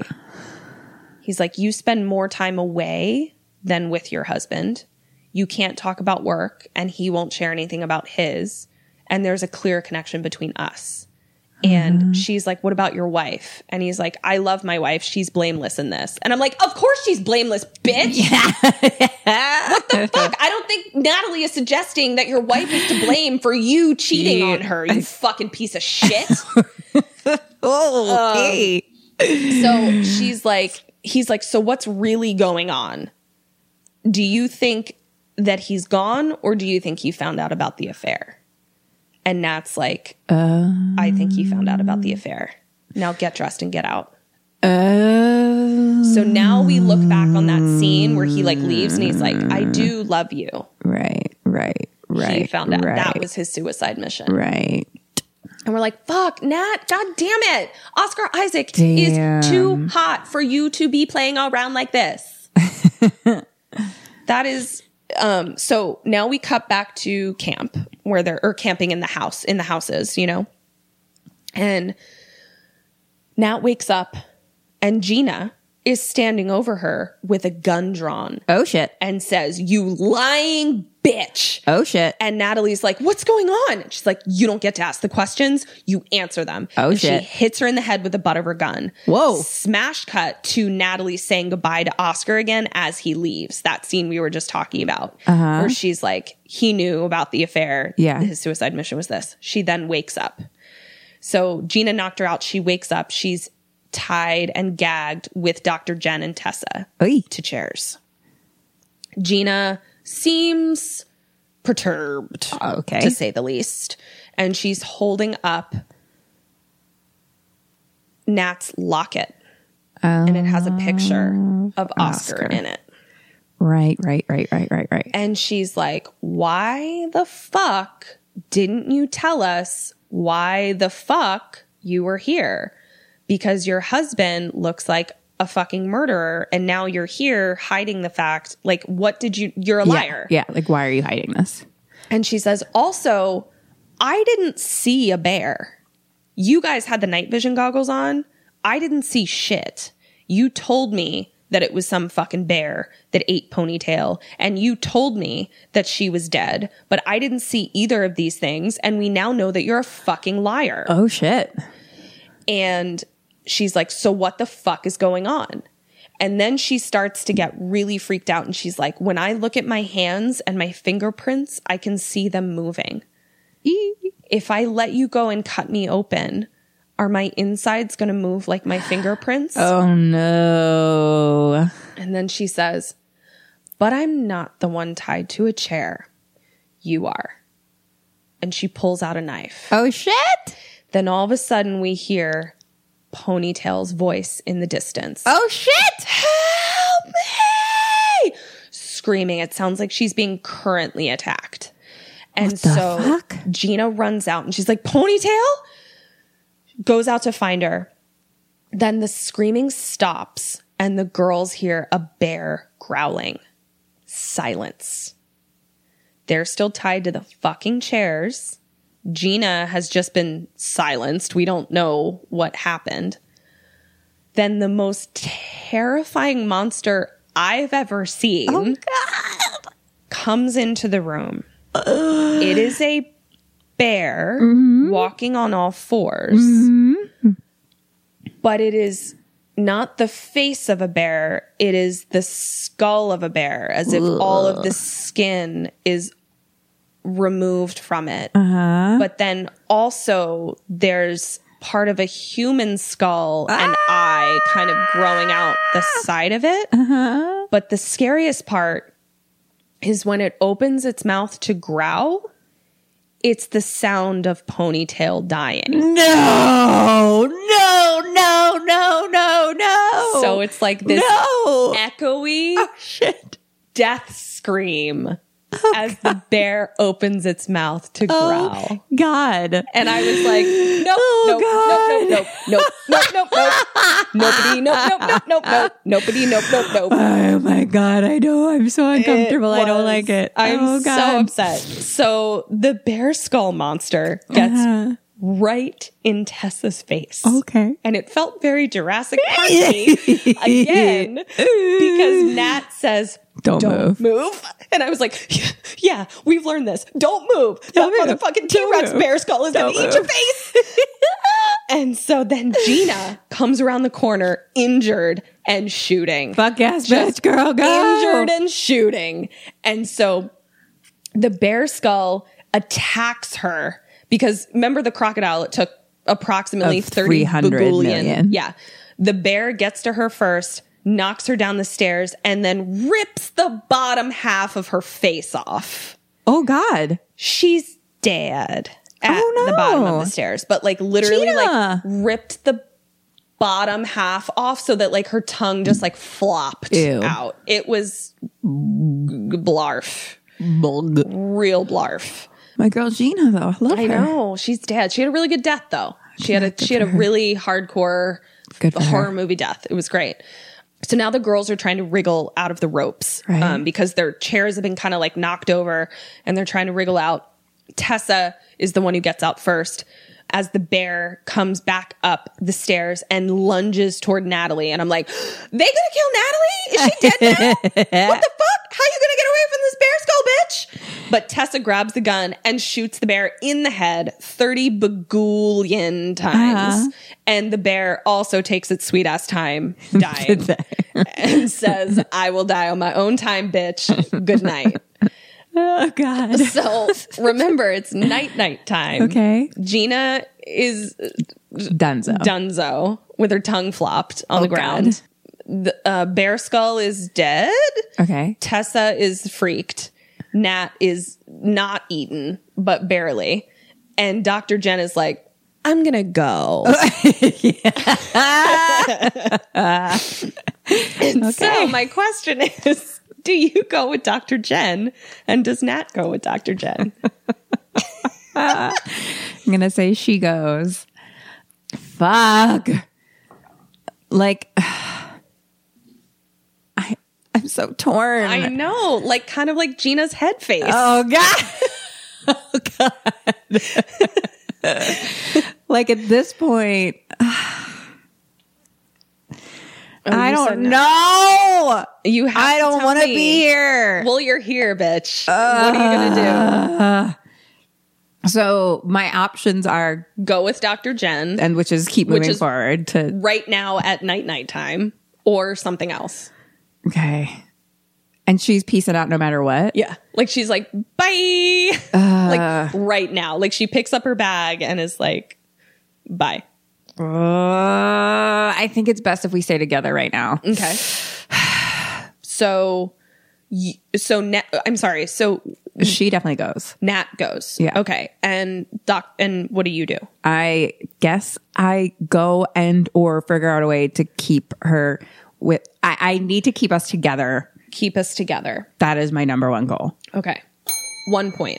He's like, you spend more time away than with your husband. You can't talk about work, and he won't share anything about his. And there's a clear connection between us. And she's like, what about your wife? And he's like, I love my wife. She's blameless in this. And I'm like, of course she's blameless, bitch. Yeah. What the fuck? I don't think Natalie is suggesting that your wife is to blame for you cheating on her, you fucking piece of shit. Okay. So she's like, he's like, so what's really going on? Do you think that he's gone, or do you think he found out about the affair? And Nat's like, I think he found out about the affair. Now get dressed and get out. So now we look back on that scene where he like leaves and he's like, I do love you. Right. He found out that was his suicide mission. Right. And we're like, fuck, Nat, god damn it. Oscar Isaac is too hot for you to be playing around like this. That is... So now we cut back to camp where they're camping in the house, in the houses, you know, and Nat wakes up and Gina is standing over her with a gun drawn. Oh shit. And says, you lying bitch. Oh shit. And Natalie's like, what's going on? And she's like, you don't get to ask the questions. You answer them. Oh and shit. She hits her in the head with the butt of her gun. Whoa. Smash cut to Natalie saying goodbye to Oscar again as he leaves. That scene we were just talking about. Where she's like, he knew about the affair. Yeah. His suicide mission was this. She then wakes up. So Gina knocked her out. She wakes up. She's tied and gagged with Dr. Jen and Tessa to chairs. Gina seems perturbed, to say the least. And she's holding up Nat's locket. And it has a picture of Oscar in it. Right. And she's like, why the fuck didn't you tell us why the fuck you were here? Because your husband looks like a fucking murderer, and now you're here hiding the fact. Like, what did you... You're a liar. Yeah, like, why are you hiding this? And she says, also, I didn't see a bear. You guys had the night vision goggles on. I didn't see shit. You told me that it was some fucking bear that ate Ponytail, and you told me that she was dead, but I didn't see either of these things, and we now know that you're a fucking liar. Oh, shit. And... she's like, so what the fuck is going on? And then she starts to get really freaked out. And she's like, when I look at my hands and my fingerprints, I can see them moving. If I let you go and cut me open, are my insides going to move like my fingerprints? Oh, no. And then she says, but I'm not the one tied to a chair. You are. And she pulls out a knife. Oh, shit. Then all of a sudden we hear Ponytail's voice in the distance. Oh, shit. Help me. Screaming. It sounds like she's being currently attacked. And so fuck? Gina runs out and she's like, Ponytail? Goes out to find her. Then the screaming stops and the girls hear a bear growling. Silence. They're still tied to the fucking chairs. Gina has just been silenced. We don't know what happened. Then the most terrifying monster I've ever seen comes into the room. It is a bear walking on all fours, but it is not the face of a bear. It is the skull of a bear, as if all of the skin is removed from it. But then also there's part of a human skull and eye kind of growing out the side of it. But the scariest part is when it opens its mouth to growl, it's the sound of Ponytail dying. No. So it's like this echoey death scream as the bear opens its mouth to growl. God. And I was like, nope. Oh my God. I know. I'm so uncomfortable. I don't like it. I'm so upset. So the bear skull monster gets right in Tessa's face. Okay. And it felt very Jurassic Park-y again, because Nat says, Don't move. And I was like, yeah, we've learned this. Don't move. That motherfucking T-Rex bear skull is going to eat your face. And so then Gina comes around the corner, injured and shooting. Fuck ass bitch, girl, go. Injured and shooting. And so the bear skull attacks her because remember the crocodile, it took approximately 300 million. Yeah. The bear gets to her first, knocks her down the stairs, and then rips the bottom half of her face off. Oh, God. She's dead at the bottom of the stairs. But, like, literally, Gina, like, ripped the bottom half off so that, like, her tongue just, like, flopped out. It was blarf. Real blarf. My girl Gina, though. I love her. I know. She's dead. She had a really good death, though. She had a really hardcore horror movie death. It was great. So now the girls are trying to wriggle out of the ropes because their chairs have been kind of like knocked over and they're trying to wriggle out. Tessa is the one who gets out first as the bear comes back up the stairs and lunges toward Natalie. And I'm like, they going to kill Natalie? Is she dead now? What the fuck? How are you going to get away from this bear skull, bitch? But Tessa grabs the gun and shoots the bear in the head 30 bagullion times. And the bear also takes its sweet ass time dying and says, I will die on my own time, bitch. Good night. Oh, God. So remember, it's night time. Okay. Gina is Dunzo with her tongue flopped on the ground. God. The bear skull is dead. Okay. Tessa is freaked. Nat is not eaten, but barely. And Dr. Jen is like, I'm going to go. So my question is, do you go with Dr. Jen? And does Nat go with Dr. Jen? I'm going to say she goes. Fuck. Like, I'm so torn. I know. Like, kind of like Gina's head face. Oh, God. Like, at this point, I don't know. I don't want to be here. Well, you're here, bitch. What are you going to do? So my options are go with Dr. Jen. And which is keep moving forward to right now at night time. or something else. Okay. And she's peacing out no matter what? Yeah. Like, she's like, bye. Like, right now. Like, she picks up her bag and is like, bye. I think it's best if we stay together right now. Okay. So she definitely goes. Nat goes. Yeah. Okay. And what do you do? I guess I go or figure out a way to keep her with. I need to keep us together. Keep us together. That is my number one goal. Okay. 1 point.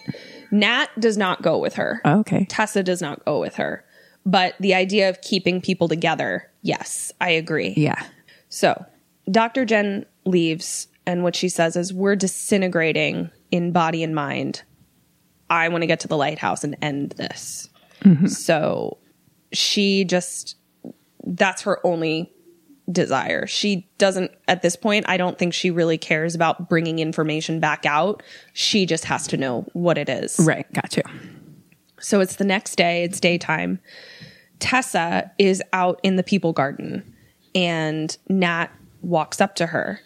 Nat does not go with her. Okay. Tessa does not go with her. But the idea of keeping people together, yes, I agree. Yeah. So Dr. Jen leaves, and what she says is, we're disintegrating in body and mind. I want to get to the lighthouse and end this. Mm-hmm. So that's her only desire. She doesn't, at this point, I don't think she really cares about bringing information back out. She just has to know what it is. Right. Gotcha. So it's the next day. It's daytime. Tessa is out in the people garden, and Nat walks up to her.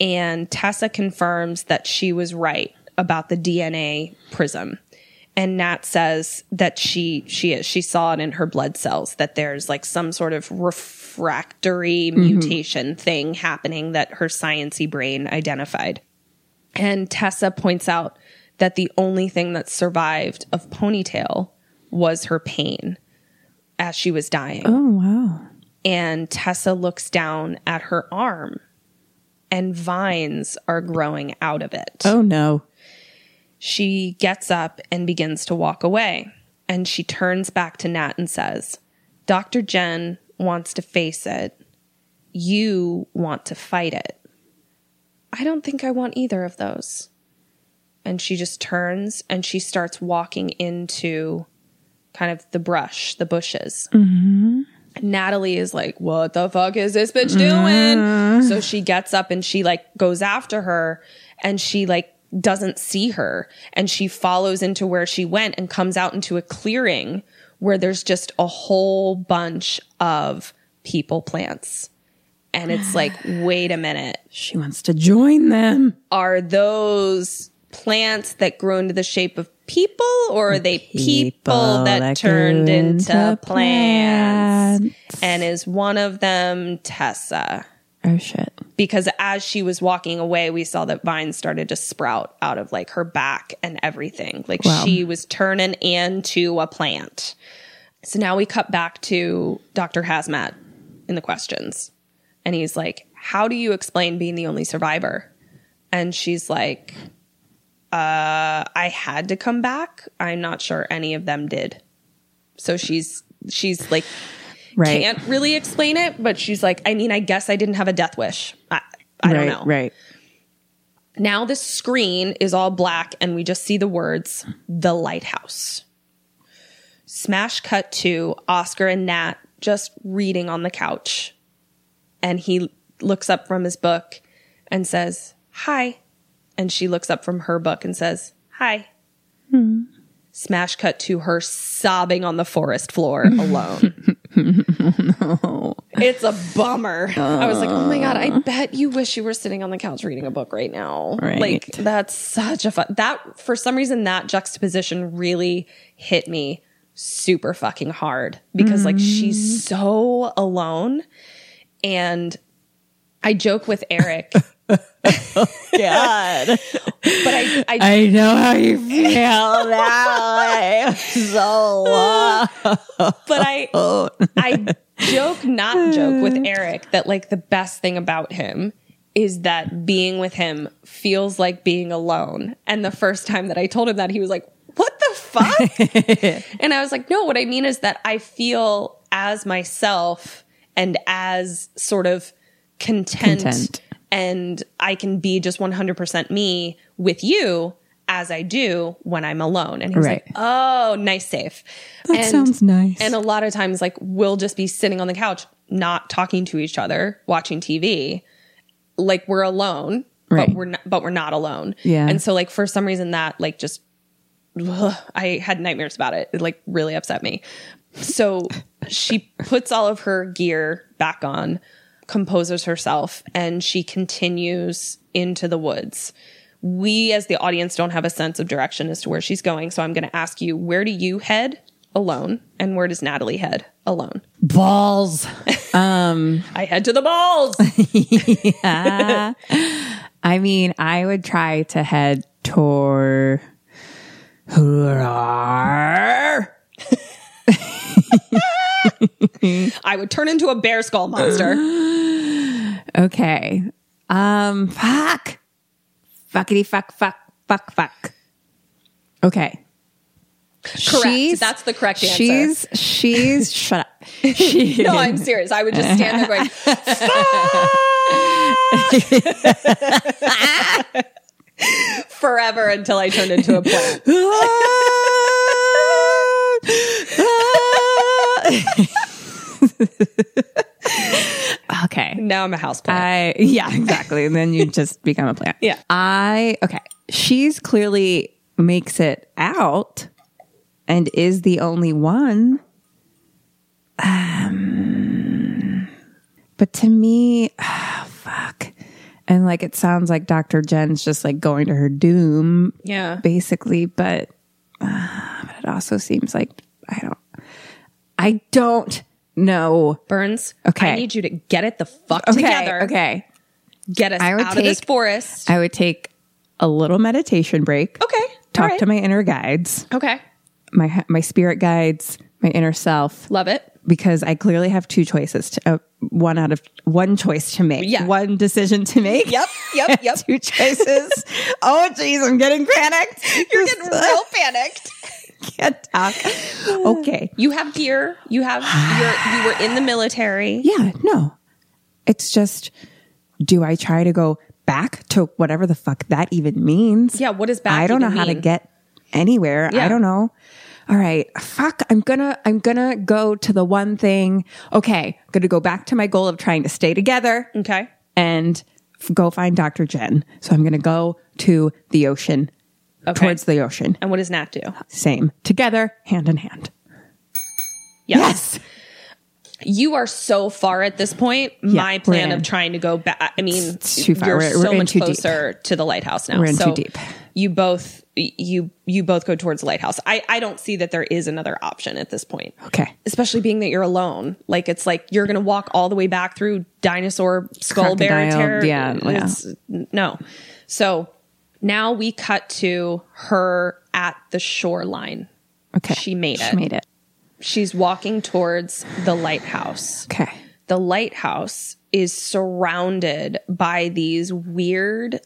And Tessa confirms that she was right about the DNA prism. And Nat says that she saw it in her blood cells, that there's like some sort of refractory mutation thing happening that her sciencey brain identified. And Tessa points out that the only thing that survived of Ponytail was her pain as she was dying. Oh, wow. And Tessa looks down at her arm, and vines are growing out of it. Oh, no. She gets up and begins to walk away, and she turns back to Nat and says, Dr. Jen wants to face it. You want to fight it. I don't think I want either of those. And she just turns and she starts walking into kind of the bushes. Mm-hmm. Natalie is like, what the fuck is this bitch doing? So she gets up and she like goes after her, and she like doesn't see her. And she follows into where she went and comes out into a clearing where there's just a whole bunch of people plants. And it's like, wait a minute. She wants to join them. Are those plants that grow into the shape of people, or are they people that turned into plants? And is one of them Tessa? Oh, shit. Because as she was walking away, we saw that vines started to sprout out of like her back and everything. Like, wow. She was turning into a plant. So now we cut back to Dr. Hazmat in the questions. And he's like, how do you explain being the only survivor? And she's like, I had to come back. I'm not sure any of them did. So she's like, right. Can't really explain it, but she's like, I mean, I guess I didn't have a death wish. I don't know. Right. Now the screen is all black, and we just see the words, The Lighthouse. Smash cut to Oscar and Nat just reading on the couch. And he looks up from his book and says, hi. And she looks up from her book and says, hi. Hmm. Smash cut to her sobbing on the forest floor alone. No. It's a bummer. I was like, oh my God, I bet you wish you were sitting on the couch reading a book right now. Right. Like, that's such a fun... That, for some reason, that juxtaposition really hit me super fucking hard. Because, like, she's so alone. And I joke with Eric... Oh, God. But I know how you feel that way. So long. But I joke with Eric that like the best thing about him is that being with him feels like being alone. And the first time that I told him that, he was like, what the fuck? And I was like, no, what I mean is that I feel as myself and as sort of content. And I can be just 100% me with you as I do when I'm alone. And he's right. Like, oh, nice save. That sounds nice. And a lot of times, like, we'll just be sitting on the couch, not talking to each other, watching TV. Like, we're alone, right. but we're not alone. Yeah. And so, like, for some reason that, like, just, I had nightmares about it. It, like, really upset me. So she puts all of her gear back on. composes herself and she continues into the woods. We as the audience don't have a sense of direction as to where she's going. So I'm going to ask you, where do you head alone? And where does Natalie head alone? Balls. I head to the balls. Yeah. I mean, I would try to head toward... I would turn into a bear skull monster. Okay. Fuck. Fuckity fuck, fuck, fuck, fuck. Okay. Correct. That's the correct answer. She's shut up. No, I'm serious. I would just stand there going, fuck! Forever until I turned into a plant. Okay. Now I'm a house plant. Yeah, exactly. And then you just become a plant. Yeah. Okay. She's clearly makes it out and is the only one. But to me, fuck. And it sounds like Dr. Jen's just going to her doom. Yeah. Basically, but it also seems like I don't know. Burns. Okay. I need you to get it the fuck together. Okay. Get us out of this forest. I would take a little meditation break. Okay. Talk to my inner guides. Okay. My spirit guides, my inner self. Love it. Because I clearly have two choices, one choice to make, one decision to make. Yep. Two choices. Oh, geez, I'm getting panicked. You're getting real panicked. Can't talk. Okay. You have gear. You were in the military. Yeah, no. It's just, do I try to go back to whatever the fuck that even means? Yeah, what does back even mean? I don't know how to get anywhere. Yeah. I don't know. All right, fuck, I'm gonna go to the one thing. Okay, I'm gonna go back to my goal of trying to stay together. Okay. And go find Dr. Jen. So I'm gonna go to the ocean, towards the ocean. And what does Nat do? Same. Together, hand in hand. Yes. You are so far at this point. Yeah, my plan of trying to go back, I mean, it's too far. We're so much closer to the lighthouse now. We're in too deep. You both go towards the lighthouse. I don't see that there is another option at this point. Okay. Especially being that you're alone. It's you're going to walk all the way back through dinosaur skull bear terror. Yeah. No. So now we cut to her at the shoreline. Okay. She made it. She's walking towards the lighthouse. Okay. The lighthouse is surrounded by these weird,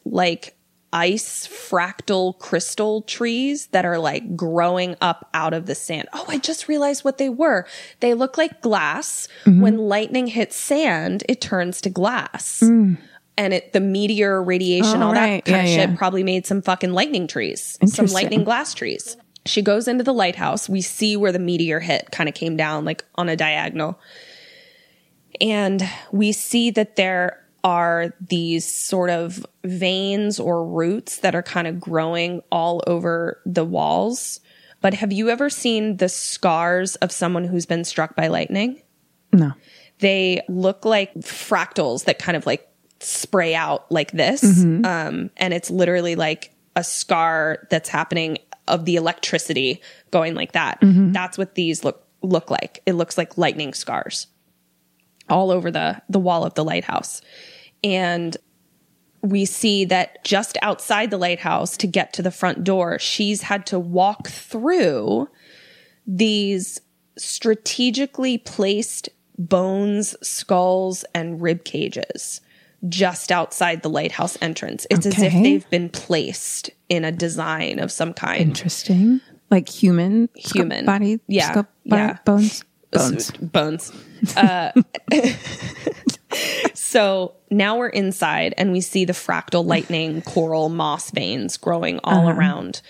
ice fractal crystal trees that are growing up out of the sand. Oh, I just realized what they were. They look like glass. Mm-hmm. When lightning hits sand, it turns to glass. Mm. And the meteor radiation, all that kind of shit probably made some fucking lightning trees, some lightning glass trees. She goes into the lighthouse. We see where the meteor hit, kind of came down on a diagonal. And we see that there are these sort of veins or roots that are kind of growing all over the walls. But have you ever seen the scars of someone who's been struck by lightning? No. They look like fractals that kind of spray out like this. Mm-hmm. And it's literally a scar that's happening of the electricity going like that. Mm-hmm. That's what these look like. It looks like lightning scars all over the wall of the lighthouse. And we see that just outside the lighthouse, to get to the front door, she's had to walk through these strategically placed bones, skulls, and rib cages just outside the lighthouse entrance. It's as if they've been placed in a design of some kind. Interesting. Human. Body, yeah. Bones. So now we're inside and we see the fractal lightning coral moss veins growing all around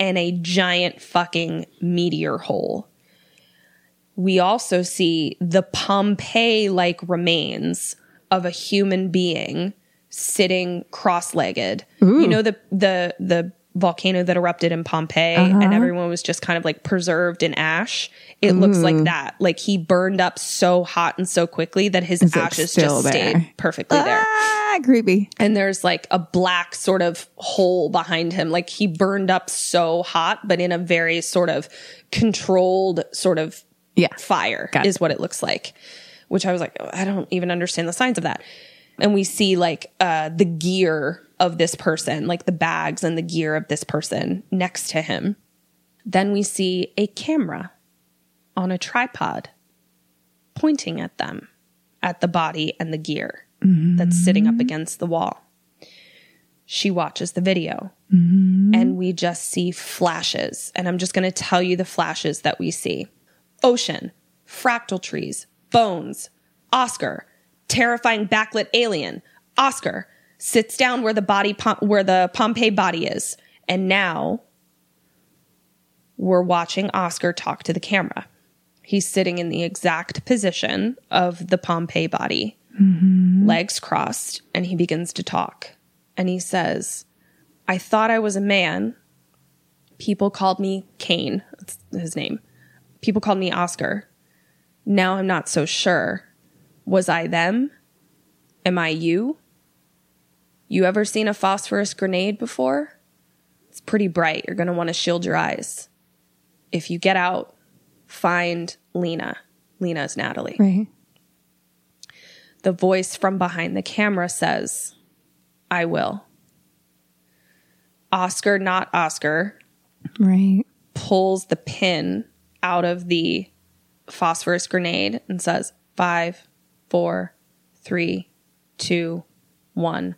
and a giant fucking meteor hole. We also see the Pompeii-like remains of a human being sitting cross-legged. Ooh. You know the volcano that erupted in Pompeii and everyone was just kind of like preserved in ash. It looks like that. Like he burned up so hot and so quickly that his ashes just stayed perfectly there. Ah, creepy. And there's like a black sort of hole behind him. Like he burned up so hot, but in a very sort of controlled sort of fire is what it looks like. Which I was like, oh, I don't even understand the science of that. And we see like the gear of this person, like the bags and the gear of this person next to him. Then we see a camera on a tripod pointing at them, at the body and the gear that's sitting up against the wall. She watches the video and we just see flashes. And I'm just going to tell you the flashes that we see. Ocean, fractal trees, bones, Oscar, terrifying backlit alien, Oscar, sits down where the body, where the Pompeii body is. And now we're watching Oscar talk to the camera. He's sitting in the exact position of the Pompeii body, legs crossed, and he begins to talk. And he says, I thought I was a man. People called me Kane. That's his name. People called me Oscar. Now I'm not so sure. Was I them? Am I you? You ever seen a phosphorus grenade before? It's pretty bright. You're going to want to shield your eyes. If you get out, find Lena. Lena's Natalie. Right. The voice from behind the camera says, I will. Oscar, not Oscar, right, pulls the pin out of the phosphorus grenade and says, 5, 4, 3, 2, 1.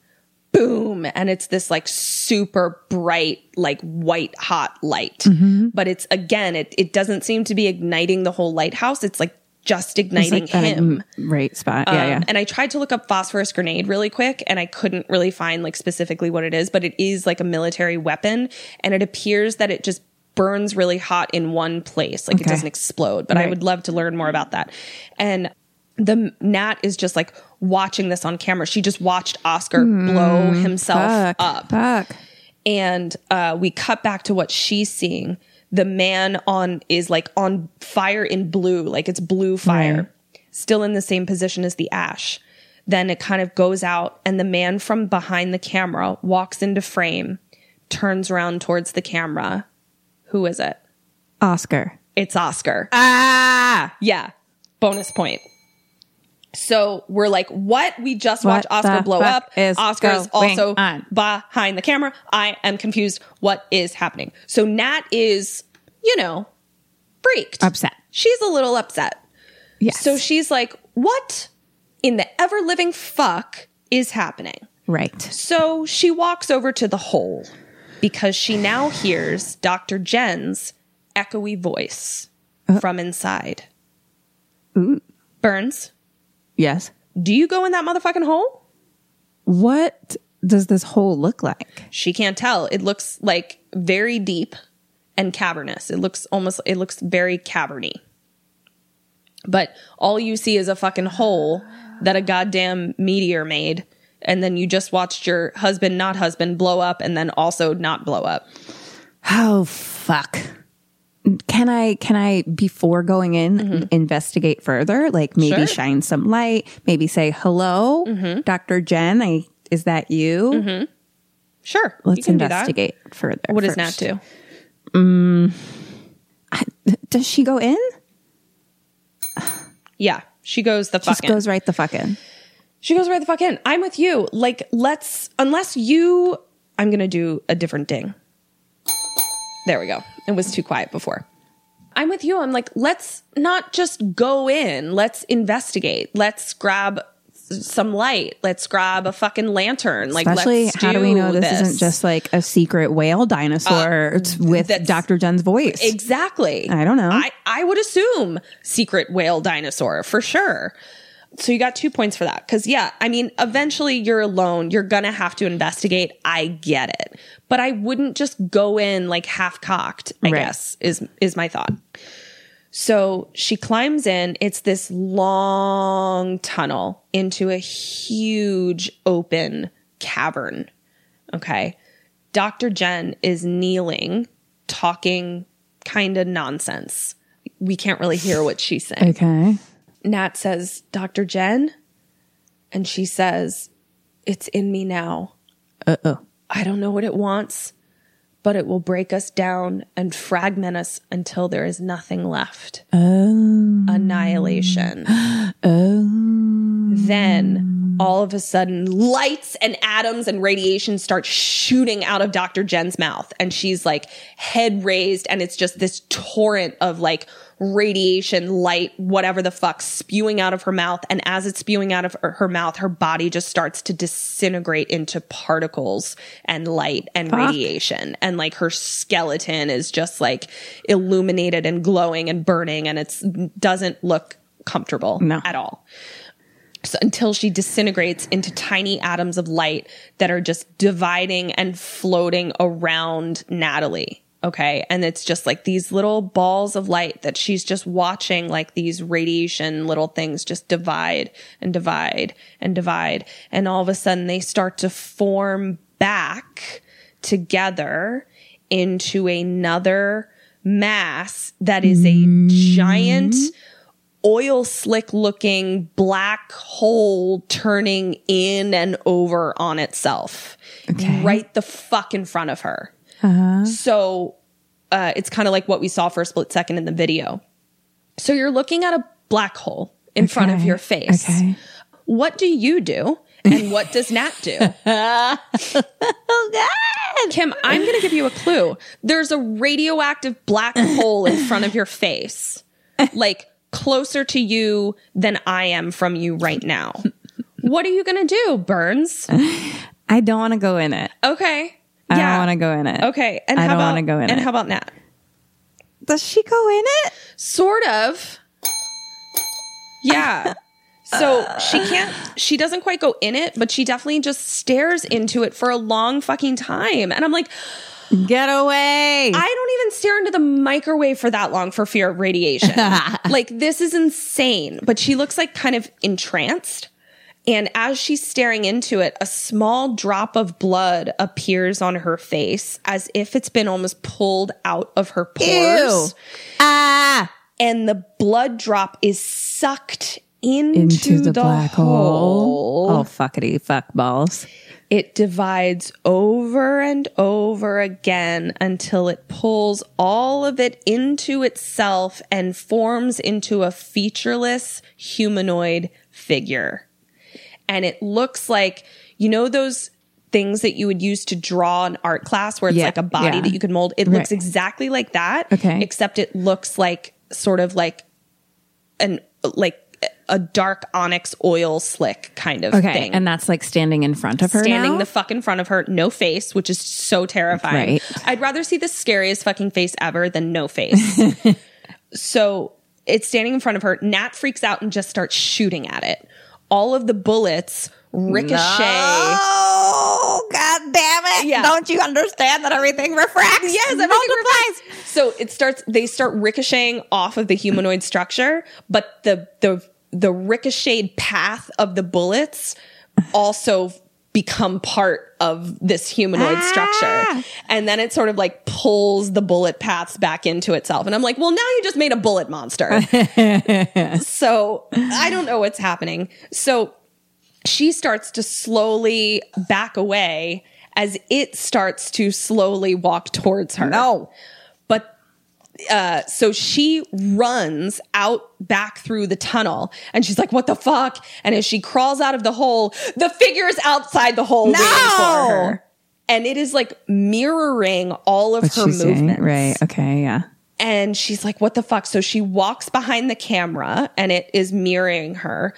Boom. And it's this like super bright, like white hot light. But it's, again, it doesn't seem to be igniting the whole lighthouse. It's like just igniting like him. Right spot. Yeah. And I tried to look up phosphorus grenade really quick and I couldn't really find like specifically what it is, but it is like a military weapon. And it appears that it just burns really hot in one place. Like it doesn't explode, but I would love to learn more about that. And the Nat is just like watching this on camera. She just watched Oscar blow himself up. And we cut back to what she's seeing. The man is like on fire in blue, like it's blue fire, still in the same position as the ash. Then it kind of goes out and the man from behind the camera walks into frame, turns around towards the camera. Who is it? Oscar. It's Oscar. Ah! Yeah. Bonus point. So we're like, what? We just watched Oscar blow up. Oscar is also behind the camera. I am confused. What is happening? So Nat is, you know, freaked. Upset. She's a little upset. Yes. So she's like, what in the ever-living fuck is happening? Right. So she walks over to the hole because she now hears Dr. Jen's echoey voice from inside. Ooh. Burns. Yes. Do you go in that motherfucking hole? What does this hole look like? She can't tell. It looks like very deep and cavernous. It looks very caverny. But all you see is a fucking hole that a goddamn meteor made. And then you just watched your husband, not husband, blow up and then also not blow up. Oh, fuck. Can I before going in investigate further? Like maybe shine some light, maybe say, hello, Dr. Jen, is that you? Sure. Let's investigate further. What does Nat do? Does she go in? Yeah, she goes the fuck in. She goes right the fuck in. She goes right the fuck in. I'm with you. Like, I'm going to do a different ding. There we go. It was too quiet before. I'm with you. I'm like, let's not just go in. Let's investigate. Let's grab some light. Let's grab a fucking lantern. Like, especially, how do we know this isn't just like a secret whale dinosaur with Dr. Jen's voice? Exactly. I don't know. I would assume secret whale dinosaur for sure. So you got 2 points for that. Because, yeah, I mean, eventually you're alone. You're going to have to investigate. I get it. But I wouldn't just go in like half-cocked, I guess, is my thought. So she climbs in. It's this long tunnel into a huge open cavern. Okay. Dr. Jen is kneeling, talking kind of nonsense. We can't really hear what she's saying. Okay. Nat says, Dr. Jen? And she says, it's in me now. Uh-oh. I don't know what it wants, but it will break us down and fragment us until there is nothing left. Oh. Annihilation. Oh. Then all of a sudden, lights and atoms and radiation start shooting out of Dr. Jen's mouth. And she's like head raised, and it's just this torrent of like radiation, light, whatever the fuck, spewing out of her mouth. And as it's spewing out of her mouth, her body just starts to disintegrate into particles and light and radiation. And like her skeleton is just like illuminated and glowing and burning, and it doesn't look comfortable at all. So until she disintegrates into tiny atoms of light that are just dividing and floating around Natalie. Okay. And it's just like these little balls of light that she's just watching, like these radiation little things just divide and divide and divide. And all of a sudden they start to form back together into another mass that is a giant oil slick looking black hole turning in and over on itself. Okay. Right the fuck in front of her. Uh-huh. So it's kind of like what we saw for a split second in the video. So you're looking at a black hole in front of your face. Okay. What do you do? And what does Nat do? Oh, God. Kim, I'm going to give you a clue. There's a radioactive black hole in front of your face. Like, closer to you than I am from you right now. What are you going to do, Burns? I don't want to go in it. Okay. I don't want to go in it. Okay. And I don't want to go in it. And how about Nat? Does she go in it? Sort of. Yeah. So she doesn't quite go in it, but she definitely just stares into it for a long fucking time. And I'm like, get away. I don't even stare into the microwave for that long for fear of radiation. Like, this is insane. But she looks like kind of entranced. And as she's staring into it, a small drop of blood appears on her face as if it's been almost pulled out of her pores. Ew. Ah! And the blood drop is sucked into the black hole. Oh, fuckity fuck balls. It divides over and over again until it pulls all of it into itself and forms into a featureless humanoid figure. And it looks like, you know, those things that you would use to draw an art class where it's like a body that you could mold. It looks exactly like that, except it looks like sort of like a dark onyx oil slick kind of thing. And that's like standing in front of her Standing the fuck in front of her. No face, which is so terrifying. Right. I'd rather see the scariest fucking face ever than no face. So it's standing in front of her. Nat freaks out and just starts shooting at it. All of the bullets ricochet. Oh, God damn it. Yeah. Don't you understand that everything refracts? Yes, everything multiplies. So they start ricocheting off of the humanoid structure, but the ricocheted path of the bullets also become part of this humanoid structure. And then it sort of like pulls the bullet paths back into itself. And I'm like, well, now you just made a bullet monster. So I don't know what's happening. So she starts to slowly back away as it starts to slowly walk towards her. No. So she runs out back through the tunnel, and she's like, what the fuck? And as she crawls out of the hole, the figure is outside the hole waiting for her. And it is like mirroring all of her movements. Right. Okay. Yeah. And she's like, what the fuck? So she walks behind the camera and it is mirroring her.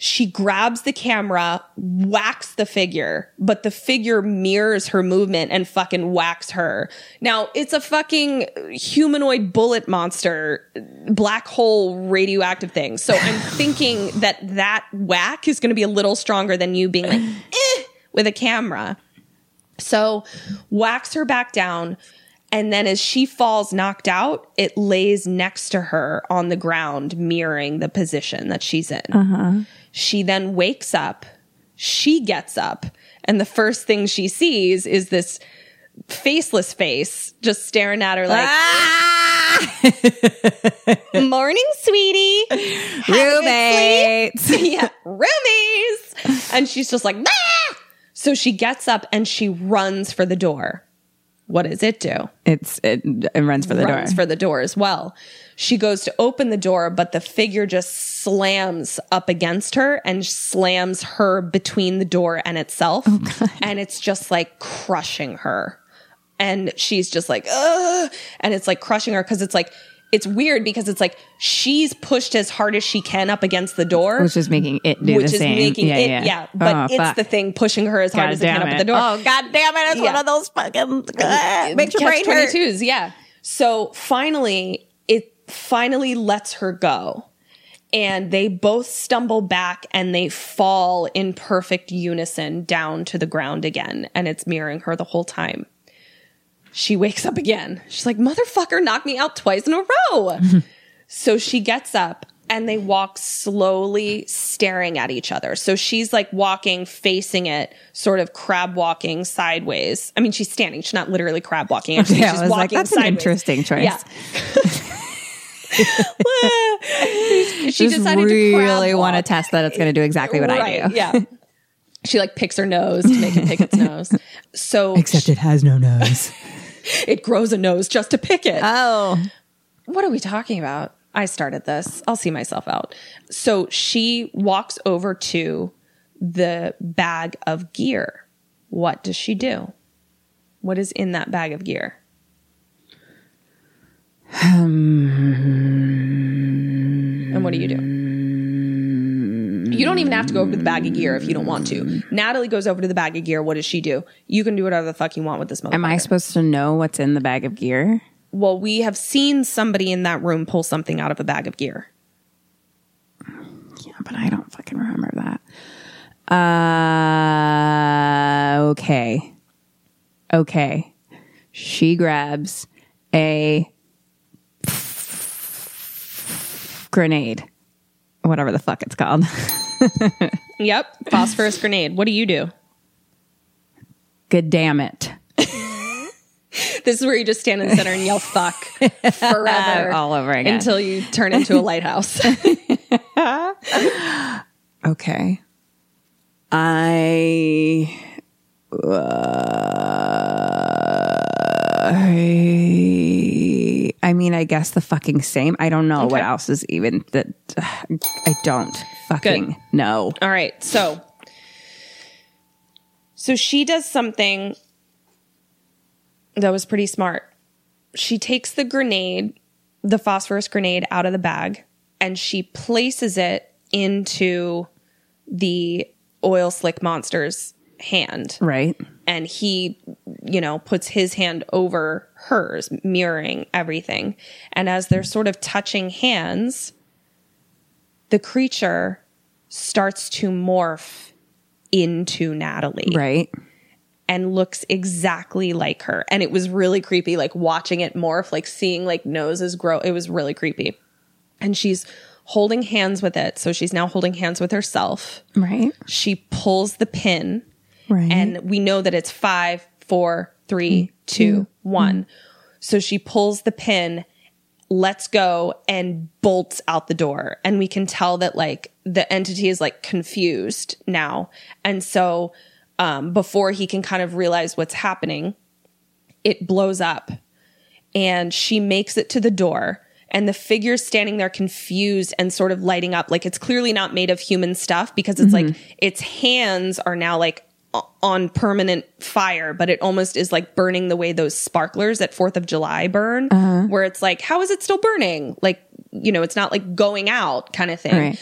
She grabs the camera, whacks the figure, but the figure mirrors her movement and fucking whacks her. Now, it's a fucking humanoid bullet monster, black hole radioactive thing. So I'm thinking that whack is going to be a little stronger than you being like, eh, with a camera. So whacks her back down. And then as she falls knocked out, it lays next to her on the ground, mirroring the position that she's in. Uh-huh. She then wakes up, she gets up, and the first thing she sees is this faceless face just staring at her like, morning, sweetie. Roommates. Yeah, roomies. And she's just like, ah! So she gets up and she runs for the door. What does it do? It runs for the door. Runs for the door as well. She goes to open the door, but the figure just slams up against her and slams her between the door and itself. Oh, God. And it's just like crushing her. And she's just like, ugh. And it's like crushing her because it's like, it's weird because it's like she's pushed as hard as she can up against the door. Which is making it do the same. Yeah. But the thing pushing her as hard as it can up at the door. Oh, God damn it. It's one of those fucking... makes your brain hurt. Yeah. So finally, it finally lets her go. And they both stumble back and they fall in perfect unison down to the ground again. And it's mirroring her the whole time. She wakes up again. She's like, motherfucker, knocked me out twice in a row. So she gets up and they walk slowly, staring at each other. So she's like walking, facing it, sort of crab walking sideways. I mean, she's standing. She's not literally crab walking. Actually, she's walking like, that's sideways. An interesting choice. Yeah. She decided really to really want to test that it's going to do exactly what I do. Yeah. She like picks her nose to make it pick its nose. So except it has no nose. It grows a nose just to pick it. Oh. What are we talking about? I started this. I'll see myself out. So she walks over to the bag of gear. What does she do? What is in that bag of gear? And what do you do? You don't even have to go over to the bag of gear if you don't want to. Natalie goes over to the bag of gear. What does she do? You can do whatever the fuck you want with this motherfucker. Am I supposed to know what's in the bag of gear? Well, we have seen somebody in that room pull something out of a bag of gear. Yeah, but I don't fucking remember that. Okay. She grabs a grenade. Whatever the fuck it's called. Yep. Phosphorus grenade. What do you do? Good damn it. This is where you just stand in the center and yell fuck forever. All over again. Until you turn into a lighthouse. Okay. I mean, I guess the fucking same. I don't know what else is even that. I don't fucking know. All right. So she does something that was pretty smart. She takes the grenade, the phosphorus grenade out of the bag, and she places it into the oil slick monster's hand. Right. And he, puts his hand over hers, mirroring everything. And as they're sort of touching hands, the creature starts to morph into Natalie. Right. And looks exactly like her. And it was really creepy, like watching it morph, like seeing like noses grow. It was really creepy. And she's holding hands with it. So she's now holding hands with herself. Right. She pulls the pin. Right. And we know that it's 5, 4, 3, 2, 1. So she pulls the pin, lets go, and bolts out the door. And we can tell that like the entity is like confused now. And so before he can kind of realize what's happening, it blows up and she makes it to the door. And the figure's standing there confused and sort of lighting up. Like it's clearly not made of human stuff because it's like its hands are now like on permanent fire, but it almost is like burning the way those sparklers at 4th of July burn, where it's like, how is it still burning? Like, it's not like going out kind of thing. Right.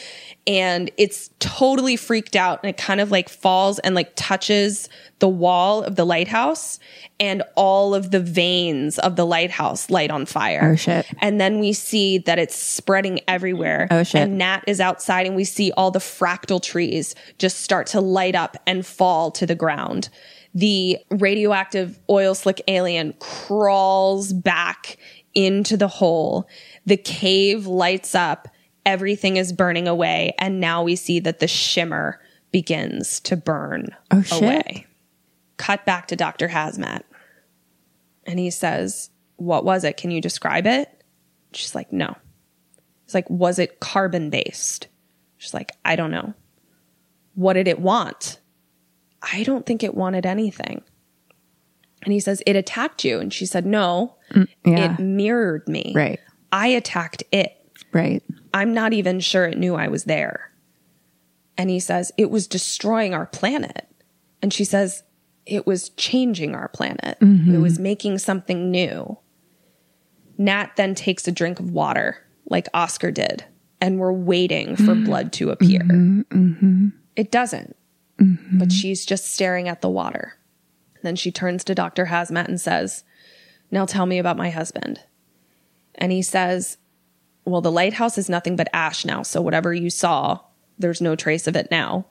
And it's totally freaked out and it kind of like falls and like touches the wall of the lighthouse and all of the veins of the lighthouse light on fire. Oh shit. And then we see that it's spreading everywhere. Oh shit. And Nat is outside and we see all the fractal trees just start to light up and fall to the ground. The radioactive oil slick alien crawls back into the hole. The cave lights up. Everything is burning away, and now we see that the shimmer begins to burn away. Cut back to Dr. Hazmat. And he says, what was it? Can you describe it? She's like, no. He's like, was it carbon-based? She's like, I don't know. What did it want? I don't think it wanted anything. And he says, it attacked you. And she said, no, It mirrored me. Right. I attacked it. Right. I'm not even sure it knew I was there. And he says, it was destroying our planet. And she says, it was changing our planet. Mm-hmm. It was making something new. Nat then takes a drink of water like Oscar did. And we're waiting for blood to appear. Mm-hmm. Mm-hmm. It doesn't. Mm-hmm. But she's just staring at the water. And then she turns to Dr. Hazmat and says, now tell me about my husband. And he says, well, the lighthouse is nothing but ash now. So whatever you saw, there's no trace of it now.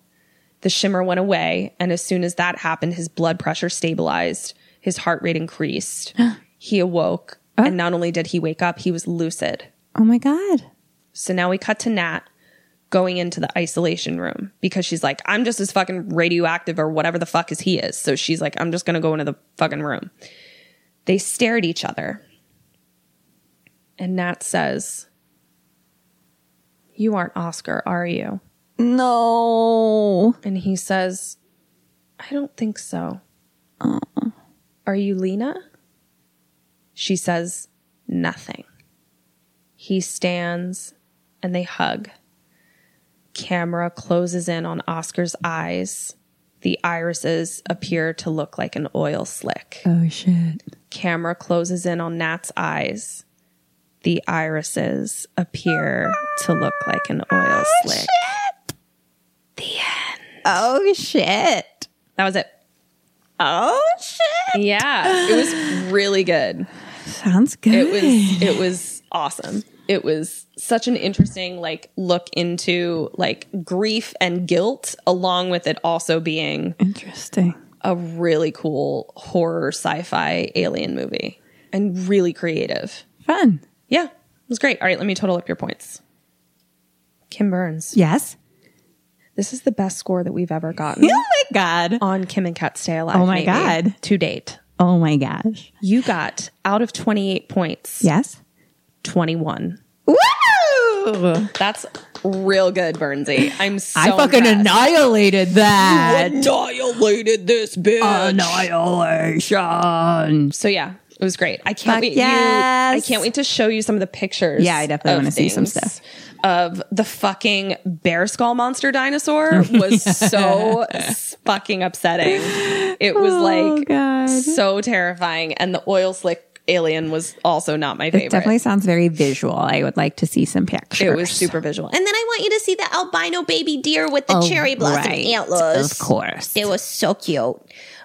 The shimmer went away. And as soon as that happened, his blood pressure stabilized. His heart rate increased. He awoke. Oh. And not only did he wake up, he was lucid. Oh, my God. So now we cut to Nat going into the isolation room because she's like, I'm just as fucking radioactive or whatever the fuck as he is. So she's like, I'm just going to go into the fucking room. They stare at each other. And Nat says, you aren't Oscar, are you? No. And he says, I don't think so. Are you Lena? She says nothing. He stands and they hug. Camera closes in on Oscar's eyes. The irises appear to look like an oil slick. Oh, shit. Camera closes in on Nat's eyes. The irises appear to look like an oil slick. Oh, shit. The end. Oh, shit. That was it. Oh, shit. Yeah. It was really good. Sounds good. It was awesome. It was such an interesting look into grief and guilt, along with it also being interesting, a really cool horror sci-fi alien movie and really creative. Fun. Yeah, it was great. All right, let me total up your points. Kim Burns. Yes. This is the best score that we've ever gotten. Oh my God. On Kim and Ket's Stay Alive. Oh my God. To date. Oh my gosh. You got out of 28 points. Yes. 21. Woo! That's real good, Burnsy. I fucking impressed. Annihilated that. You annihilated this bitch. Annihilation. So yeah, it was great. I can't wait. Yes. I can't wait to show you some of the pictures. Yeah, I definitely want to see some stuff. Of the fucking bear skull monster dinosaur was so fucking upsetting. It was so terrifying. And the oil slick alien was also not my favorite. It definitely sounds very visual. I would like to see some pictures. It was super visual. And then I want you to see the albino baby deer with the cherry blossom antlers. Of course. It was so cute.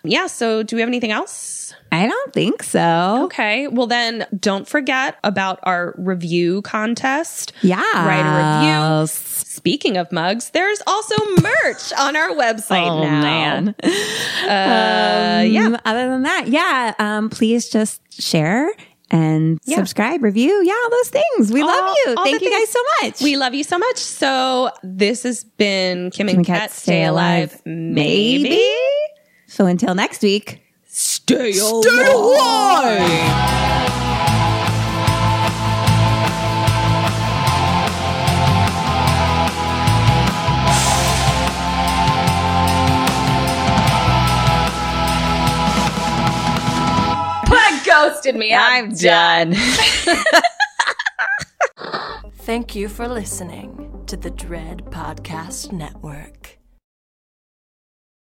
Yeah, so do we have anything else? I don't think so. Okay. Well, then don't forget about our review contest. Yeah. Write a review. Speaking of mugs, there's also merch on our website now. Man. Yeah. Other than that, please just share and subscribe, review. Yeah, all those things. We love you. Thank you guys so much. We love you so much. So this has been Kim and Kat Stay Alive. Maybe. So until next week. Stay alive! Put ghosted me. I'm done. Thank you for listening to the Dread Podcast Network.